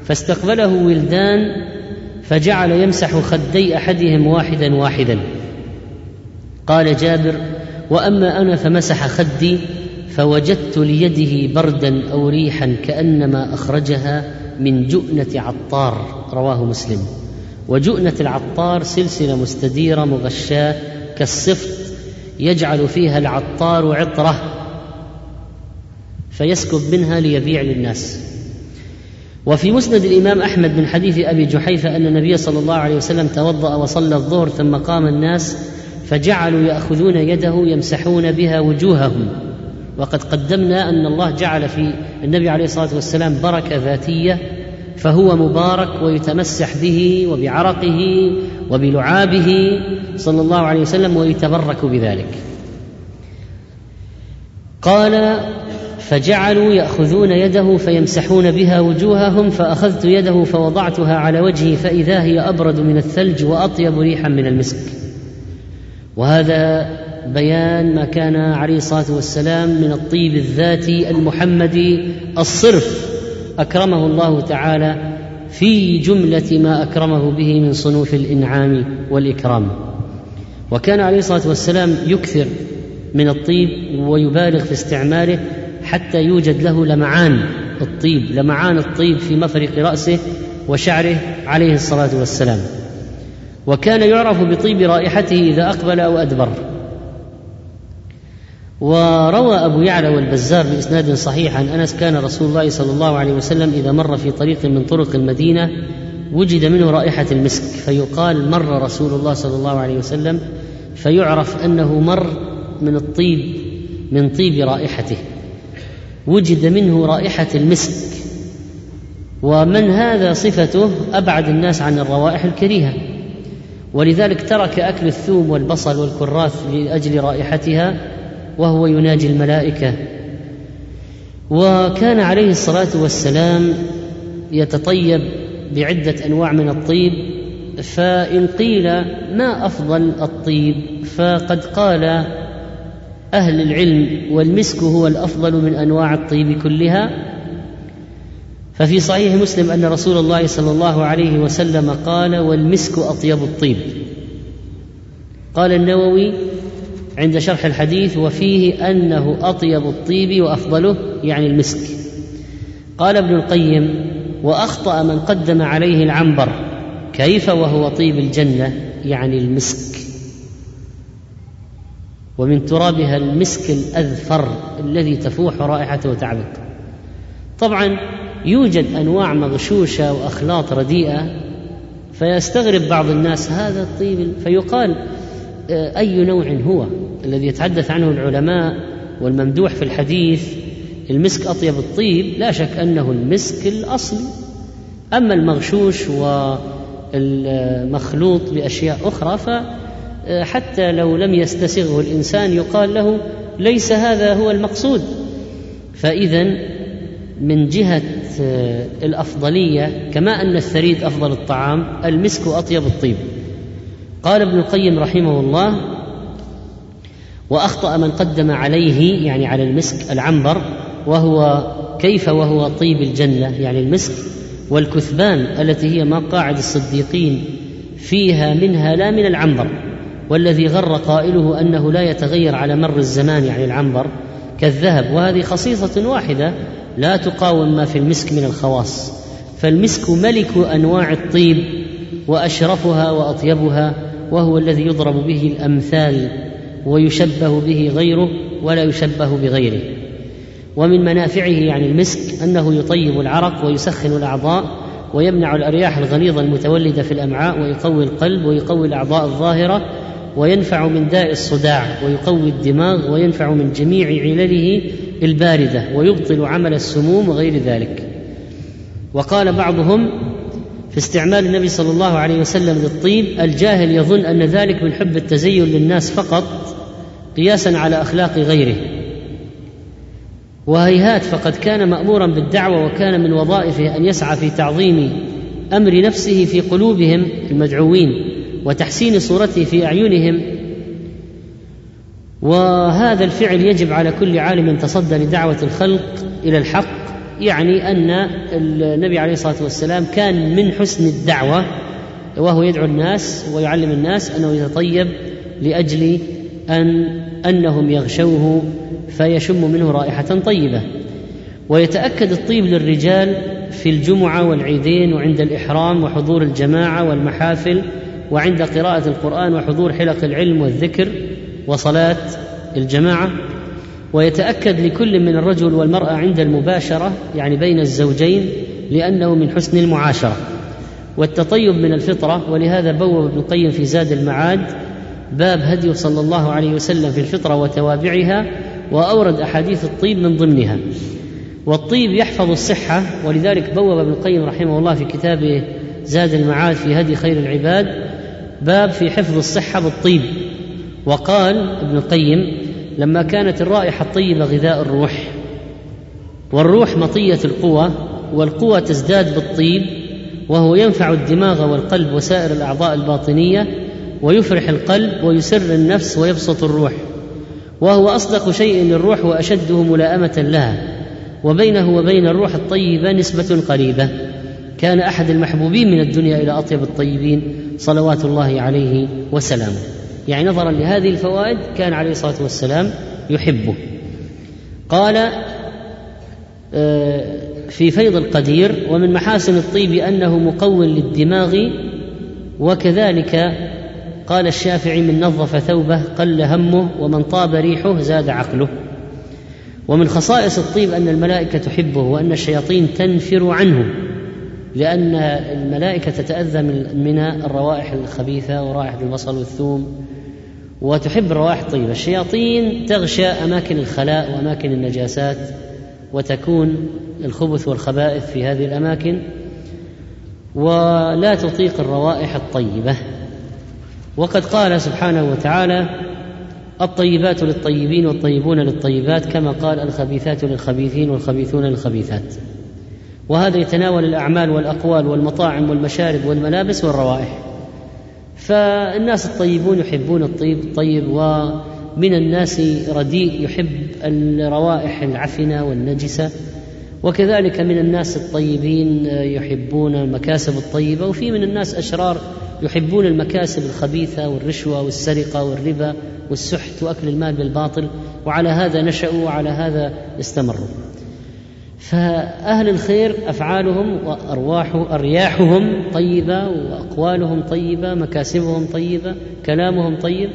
فاستقبله ولدان فجعل يمسح خدي أحدهم واحدا واحدا. قال جابر: وأما أنا فمسح خدي فوجدت ليده بردا أو ريحا كأنما أخرجها من جؤنة عطار رواه مسلم. وجؤنة العطار سلسلة مستديرة مغشاة كالصفت يجعل فيها العطار عطرة فيسكب منها ليبيع للناس. وفي مسند الإمام أحمد من حديث أبي جحيفة أن النبي صلى الله عليه وسلم توضأ وصلى الظهر ثم قام الناس فجعلوا يأخذون يده يمسحون بها وجوههم. وقد قدمنا أن الله جعل في النبي عليه الصلاة والسلام بركة ذاتية، فهو مبارك ويتمسح به وبعرقه وبلعابه صلى الله عليه وسلم ويتبرك بذلك. قال فجعلوا يأخذون يده فيمسحون بها وجوههم، فأخذت يده فوضعتها على وجهي فإذا هي أبرد من الثلج وأطيب ريحا من المسك. وهذا بيان ما كان عليه الصلاة والسلام من الطيب الذاتي المحمدي الصرف، أكرمه الله تعالى في جملة ما أكرمه به من صنوف الإنعام والإكرام. وكان عليه الصلاة والسلام يكثر من الطيب ويبالغ في استعماله حتى يوجد له لمعان الطيب لمعان الطيب في مفرق رأسه وشعره عليه الصلاة والسلام. وكان يعرف بطيب رائحته إذا أقبل أو أدبر. وروى أبو يعلى والبزار بإسناد صحيح عن أنس كان رسول الله صلى الله عليه وسلم إذا مر في طريق من طرق المدينة وجد منه رائحة المسك فيقال مر رسول الله صلى الله عليه وسلم، فيعرف أنه مر من الطيب من طيب رائحته، وجد منه رائحة المسك. ومن هذا صفته أبعد الناس عن الروائح الكريهة، ولذلك ترك أكل الثوم والبصل والكراث لأجل رائحتها وهو يناجي الملائكة. وكان عليه الصلاة والسلام يتطيب بعدة أنواع من الطيب، فإن قيل ما أفضل الطيب فقد قال أهل العلم والمسك هو الأفضل من أنواع الطيب كلها. ففي صحيح مسلم أن رسول الله صلى الله عليه وسلم قال والمسك أطيب الطيب. قال النووي عند شرح الحديث وفيه أنه أطيب الطيب وأفضله يعني المسك. قال ابن القيم وأخطأ من قدم عليه العنبر كيف وهو طيب الجنة يعني المسك، ومن ترابها المسك الأذفر الذي تفوح رائحته وتعبق. طبعا يوجد أنواع مغشوشة وأخلاط رديئة فيستغرب بعض الناس هذا الطيب، فيقال أي نوع هو الذي يتحدث عنه العلماء والممدوح في الحديث؟ المسك أطيب الطيب لا شك أنه المسك الأصلي، أما المغشوش والمخلوط بأشياء أخرى فحتى لو لم يستسغه الإنسان يقال له ليس هذا هو المقصود. فإذن من جهة الأفضلية كما أن الثريد أفضل الطعام المسك أطيب الطيب. قال ابن القيم رحمه الله وأخطأ من قدم عليه يعني على المسك العنبر وهو كيف وهو طيب الجنة يعني المسك، والكثبان التي هي مقاعد الصديقين فيها منها لا من العنبر، والذي غر قائله أنه لا يتغير على مر الزمان يعني العنبر كالذهب، وهذه خصيصة واحدة لا تقاوم ما في المسك من الخواص. فالمسك ملك أنواع الطيب وأشرفها وأطيبها، وهو الذي يضرب به الأمثال ويشبه به غيره ولا يشبه بغيره. ومن منافعه يعني المسك أنه يطيب العرق ويسخن الأعضاء ويمنع الأرياح الغليظة المتولدة في الأمعاء ويقوي القلب ويقوي الأعضاء الظاهرة، وينفع من داء الصداع ويقوي الدماغ وينفع من جميع علله الباردة ويبطل عمل السموم وغير ذلك. وقال بعضهم في استعمال النبي صلى الله عليه وسلم للطيب الجاهل يظن أن ذلك من حب التزين للناس فقط قياسا على أخلاق غيره، وهيهات فقد كان مأمورا بالدعوة وكان من وظائفه أن يسعى في تعظيم أمر نفسه في قلوبهم المدعوين وتحسين صورته في أعينهم. وهذا الفعل يجب على كل عالم تصدى لدعوة الخلق إلى الحق، يعني أن النبي عليه الصلاة والسلام كان من حسن الدعوة وهو يدعو الناس ويعلم الناس أنه يتطيب لأجل أن أنهم يغشوه فيشم منه رائحة طيبة. ويتأكد الطيب للرجال في الجمعة والعيدين وعند الإحرام وحضور الجماعة والمحافل وعند قراءة القرآن وحضور حلق العلم والذكر وصلاة الجماعة. ويتأكد لكل من الرجل والمرأة عند المباشرة يعني بين الزوجين لأنه من حسن المعاشرة والتطيب من الفطرة. ولهذا بوب ابن القيم في زاد المعاد باب هدي صلى الله عليه وسلم في الفطرة وتوابعها وأورد أحاديث الطيب من ضمنها. والطيب يحفظ الصحة، ولذلك بوب ابن القيم رحمه الله في كتابه زاد المعاد في هدي خير العباد باب في حفظ الصحة بالطيب. وقال ابن القيم لما كانت الرائحة الطيبة غذاء الروح، والروح مطية القوى، والقوى تزداد بالطيب، وهو ينفع الدماغ والقلب وسائر الأعضاء الباطنية، ويفرح القلب ويسر النفس ويبسط الروح، وهو أصدق شيء للروح وأشده ملائمة لها، وبينه وبين الروح الطيبة نسبة قريبة. كان أحد المحبوبين من الدنيا إلى أطيب الطيبين صلوات الله عليه وسلامه، يعني نظرا لهذه الفوائد كان عليه الصلاة والسلام يحبه. قال في فيض القدير ومن محاسن الطيب أنه مقوٍ للدماغ، وكذلك قال الشافعي من نظف ثوبه قل همه ومن طاب ريحه زاد عقله. ومن خصائص الطيب أن الملائكة تحبه وأن الشياطين تنفر عنه، لأن الملائكة تتأذى من الروائح الخبيثة ورائحة البصل والثوم وتحب الروائح الطيبة. الشياطين تغشى أماكن الخلاء وأماكن النجاسات وتكون الخبث والخبائث في هذه الأماكن ولا تطيق الروائح الطيبة. وقد قال سبحانه وتعالى الطيبات للطيبين والطيبون للطيبات، كما قال الخبيثات للخبيثين والخبيثون للخبيثات. وهذا يتناول الأعمال والأقوال والمطاعم والمشارب والملابس والروائح. فالناس الطيبون يحبون الطيب الطيب، ومن الناس رديء يحب الروائح العفنة والنجسة، وكذلك من الناس الطيبين يحبون المكاسب الطيبة، وفي من الناس أشرار يحبون المكاسب الخبيثة والرشوة والسرقة والربا والسحت وأكل المال بالباطل، وعلى هذا نشأوا وعلى هذا استمروا. فأهل الخير أفعالهم وأرواحهم أرياحهم طيبة، وأقوالهم طيبة، مكاسبهم طيبة، كلامهم طيب.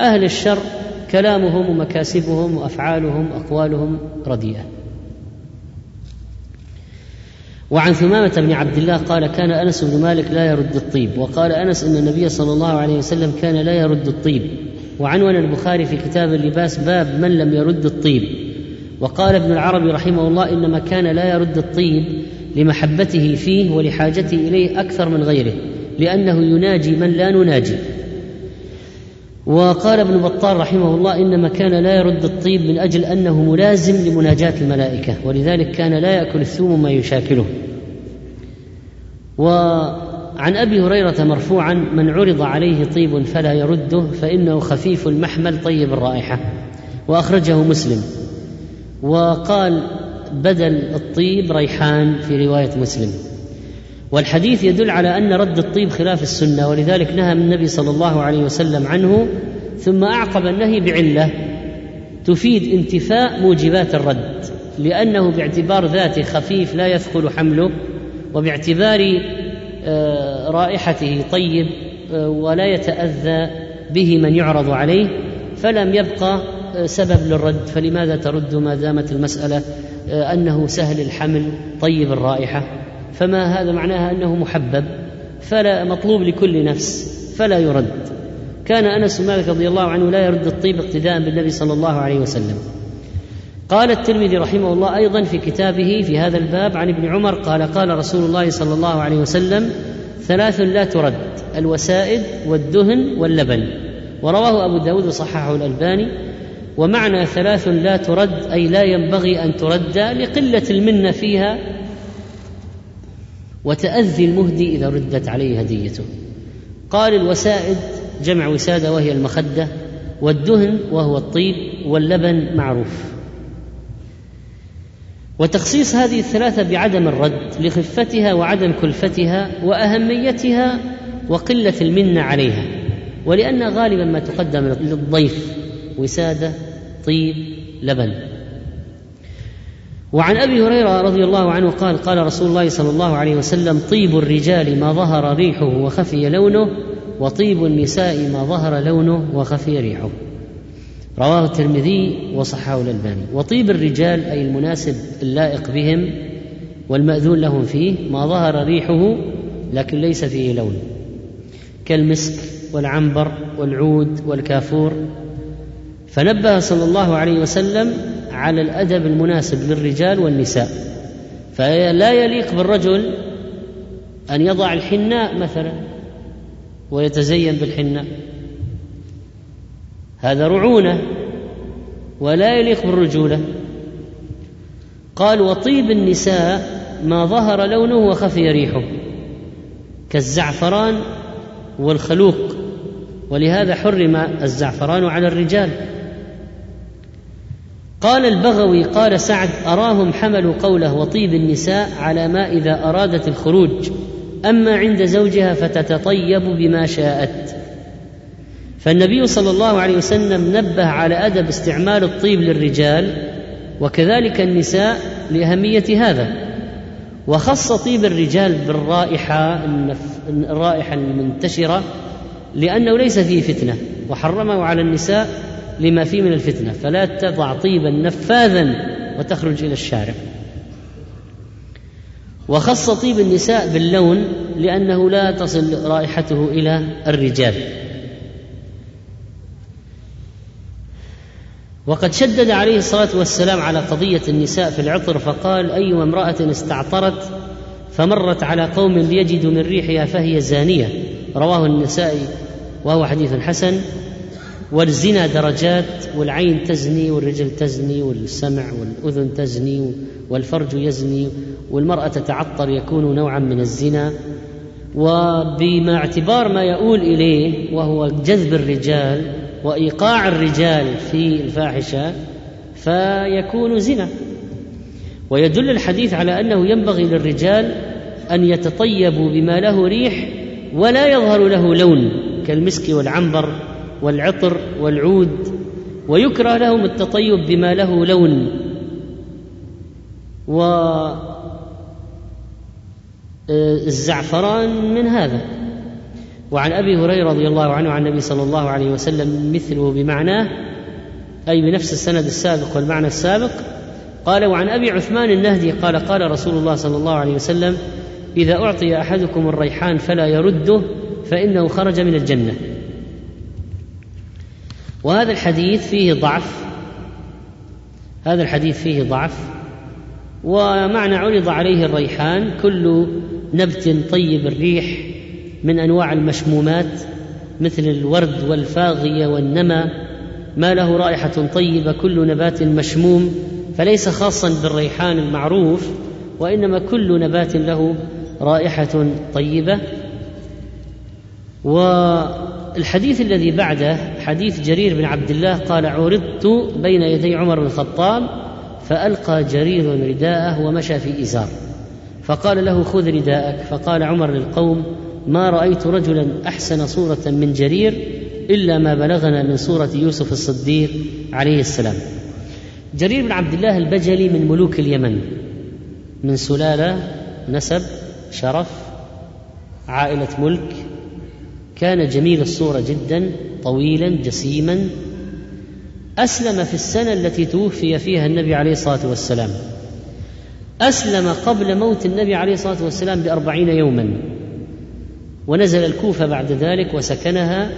أهل الشر كلامهم ومكاسبهم وأفعالهم أقوالهم رديئة. وعن ثمامة بن عبد الله قال كان أنس بن مالك لا يرد الطيب. وقال أنس إن النبي صلى الله عليه وسلم كان لا يرد الطيب. وعنون البخاري في كتاب اللباس باب من لم يرد الطيب. وقال ابن العربي رحمه الله إنما كان لا يرد الطيب لمحبته فيه ولحاجته إليه أكثر من غيره، لأنه يناجي من لا نناجي. وقال ابن بطال رحمه الله إنما كان لا يرد الطيب من أجل أنه ملازم لمناجاة الملائكة، ولذلك كان لا يأكل الثوم ما يشاكله. وعن أبي هريرة مرفوعا من عرض عليه طيب فلا يرده فإنه خفيف المحمل طيب الرائحة. وأخرجه مسلم. وقال بدل الطيب ريحان في رواية مسلم. والحديث يدل على أن رد الطيب خلاف السنة، ولذلك نهى النبي صلى الله عليه وسلم عنه، ثم أعقب النهي بعلة تفيد انتفاء موجبات الرد، لأنه باعتبار ذاته خفيف لا يثقل حمله، وباعتبار رائحته طيب ولا يتأذى به من يعرض عليه، فلم يبقى سبب للرد. فلماذا ترد ما دامت المسألة أنه سهل الحمل طيب الرائحة؟ فما هذا معناها أنه محبب، فلا مطلوب لكل نفس، فلا يرد. كان أنس بن مالك رضي الله عنه لا يرد الطيب اقتداء بالنبي صلى الله عليه وسلم. قال الترمذي رحمه الله أيضا في كتابه في هذا الباب عن ابن عمر قال قال رسول الله صلى الله عليه وسلم ثلاث لا ترد، الوسائد والدهن واللبن. ورواه أبو داود وصححه الألباني. ومعنى ثلاث لا ترد أي لا ينبغي أن ترد لقلة المنة فيها وتأذي المهدي إذا ردت عليه هديته. قال الوسائد جمع وسادة وهي المخدة، والدهن وهو الطيب، واللبن معروف. وتخصيص هذه الثلاثة بعدم الرد لخفتها وعدم كلفتها وأهميتها وقلة المنة عليها، ولأن غالبا ما تقدم للضيف وسادة طيب لبن. وعن أبي هريرة رضي الله عنه قال قال رسول الله صلى الله عليه وسلم: طيب الرجال ما ظهر ريحه وخفي لونه، وطيب النساء ما ظهر لونه وخفي ريحه. رواه الترمذي وصححه الألباني. وطيب الرجال أي المناسب اللائق بهم والمأذون لهم فيه، ما ظهر ريحه لكن ليس فيه لون، كالمسك والعنبر والعود والكافور. فنبه صلى الله عليه وسلم على الأدب المناسب للرجال والنساء، فلا يليق بالرجل أن يضع الحناء مثلا ويتزين بالحناء، هذا رعونة ولا يليق بالرجولة. قال: وطيب النساء ما ظهر لونه وخفي ريحه، كالزعفران والخلوق، ولهذا حرم الزعفران على الرجال. قال البغوي: قال سعد: أراهم حملوا قوله وطيب النساء على ما إذا أرادت الخروج، أما عند زوجها فتتطيب بما شاءت. فالنبي صلى الله عليه وسلم نبه على أدب استعمال الطيب للرجال وكذلك النساء لأهمية هذا، وخص طيب الرجال بالرائحة الرائحة المنتشرة لأنه ليس فيه فتنة، وحرمه على النساء لما فيه من الفتنة، فلا تضع طيبا نفاذا وتخرج إلى الشارع. وخص طيب النساء باللون لأنه لا تصل رائحته إلى الرجال. وقد شدد عليه الصلاة والسلام على قضية النساء في العطر، فقال: أيما امرأة استعطرت فمرت على قوم ليجدوا من ريحها فهي زانية. رواه النسائي وهو حديث حسن. والزنا درجات، والعين تزني والرجل تزني والسمع والأذن تزني والفرج يزني، والمرأة تتعطر يكون نوعا من الزنا. وبما اعتبار ما يؤول إليه وهو جذب الرجال وإيقاع الرجال في الفاحشة فيكون زنا. ويدل الحديث على أنه ينبغي للرجال أن يتطيبوا بما له ريح ولا يظهر له لون، كالمسك والعنبر والعطر والعود. ويكره لهم التطيب بما له لون، والزعفران من هذا. وعن أبي هريرة رضي الله عنه عن النبي صلى الله عليه وسلم مثله بمعناه، أي بنفس السند السابق والمعنى السابق. قال: وعن أبي عثمان النهدي قال: قال رسول الله صلى الله عليه وسلم: إذا أعطي أحدكم الريحان فلا يرده فإنه خرج من الجنة. وهذا الحديث فيه ضعف، هذا الحديث فيه ضعف. ومعنى عرض عليه الريحان كل نبت طيب الريح من أنواع المشمومات مثل الورد والفاغية والنمى، ما له رائحة طيبة، كل نبات مشموم، فليس خاصا بالريحان المعروف، وإنما كل نبات له رائحة طيبة. والحديث الذي بعده حديث جرير بن عبد الله قال: عرضت بين يدي عمر بن الخطاب فألقى جرير رداءه ومشى في إزار، فقال له: خذ رداءك. فقال عمر للقوم: ما رأيت رجلا أحسن صورة من جرير إلا ما بلغنا من صورة يوسف الصديق عليه السلام. جرير بن عبد الله البجلي من ملوك اليمن، من سلالة نسب شرف عائلة ملك، كان جميل الصورة جدا، طويلا جسيما. أسلم في السنة التي توفي فيها النبي عليه الصلاة والسلام، أسلم قبل موت النبي عليه الصلاة والسلام بأربعين يوما، ونزل الكوفة بعد ذلك وسكنها،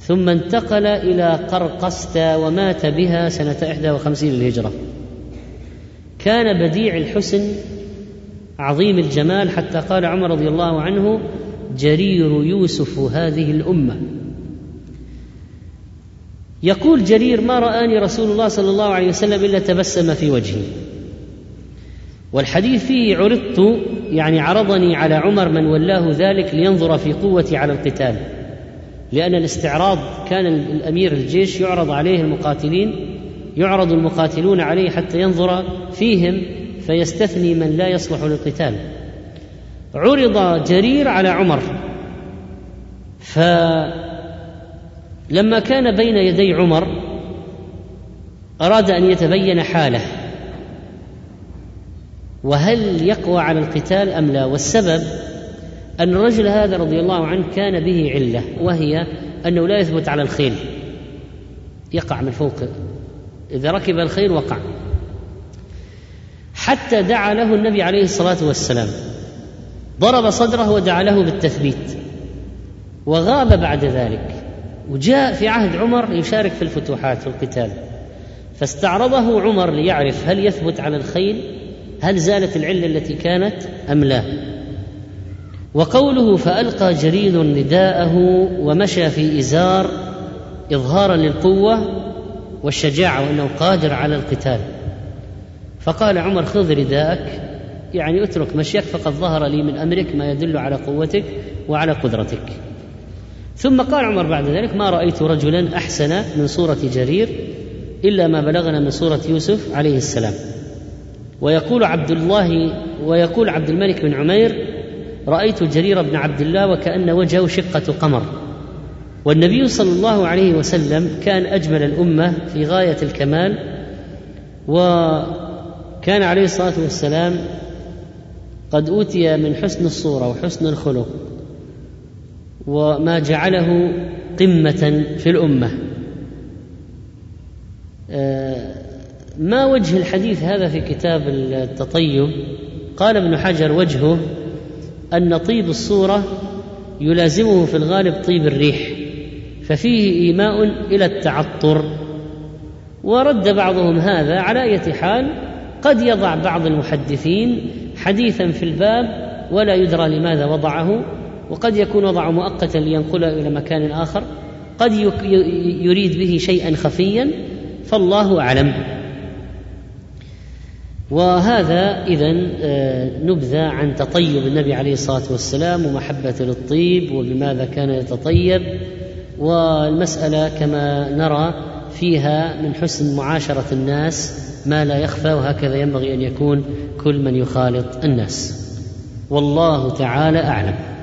ثم انتقل إلى قرقستا ومات بها سنة إحدى وخمسين للهجرة. كان بديع الحسن عظيم الجمال، حتى قال عمر رضي الله عنه: جرير يوسف هذه الأمة. يقول جرير: ما رآني رسول الله صلى الله عليه وسلم إلا تبسم في وجهي. والحديث فيه عرضت يعني عرضني على عمر من ولاه ذلك لينظر في قوتي على القتال، لأن الاستعراض كان الأمير الجيش يعرض عليه المقاتلين، يعرض المقاتلون عليه حتى ينظر فيهم فيستثني من لا يصلح للقتال. عرض جرير على عمر، فلما كان بين يدي عمر أراد أن يتبين حاله، وهل يقوى على القتال أم لا؟ والسبب أن الرجل هذا رضي الله عنه كان به علة، وهي أنه لا يثبت على الخيل، يقع من فوق، إذا ركب الخيل وقع. حتى دعا له النبي عليه الصلاة والسلام، ضرب صدره ودعا له بالتثبيت، وغاب بعد ذلك. وجاء في عهد عمر يشارك في الفتوحات في القتال، فاستعرضه عمر ليعرف هل يثبت على الخيل، هل زالت العلة التي كانت أم لا. وقوله فألقى جرير رداءه ومشى في إزار، إظهارا للقوة والشجاعة وأنه قادر على القتال. فقال عمر خذ رداءك، يعني اترك مشيك، فقد ظهر لي من أمرك ما يدل على قوتك وعلى قدرتك. ثم قال عمر بعد ذلك ما رأيت رجلا أحسن من صورة جرير إلا ما بلغنا من صورة يوسف عليه السلام. ويقول عبد الله ويقول عبد الملك بن عمير رأيت جرير بن عبد الله وكأن وجهه شقة قمر. والنبي صلى الله عليه وسلم كان أجمل الأمة في غاية الكمال، وكان عليه الصلاة والسلام قد أوتي من حسن الصورة وحسن الخلق وما جعله قمة في الأمة. ما وجه الحديث هذا في كتاب التطيب؟ قال ابن حجر وجهه أن طيب الصورة يلازمه في الغالب طيب الريح، ففيه إيماء إلى التعطر. ورد بعضهم هذا. على أي حال قد يضع بعض المحدثين حديثا في الباب ولا يدرى لماذا وضعه، وقد يكون وضعه مؤقتا لينقله إلى مكان آخر، قد يريد به شيئا خفيا، فالله أعلم. وهذا إذن نبذة عن تطيب النبي عليه الصلاة والسلام ومحبته للطيب وبماذا كان يتطيب. والمسألة كما نرى فيها من حسن معاشرة الناس ما لا يخفى، وهكذا ينبغي أن يكون كل من يخالط الناس، والله تعالى أعلم.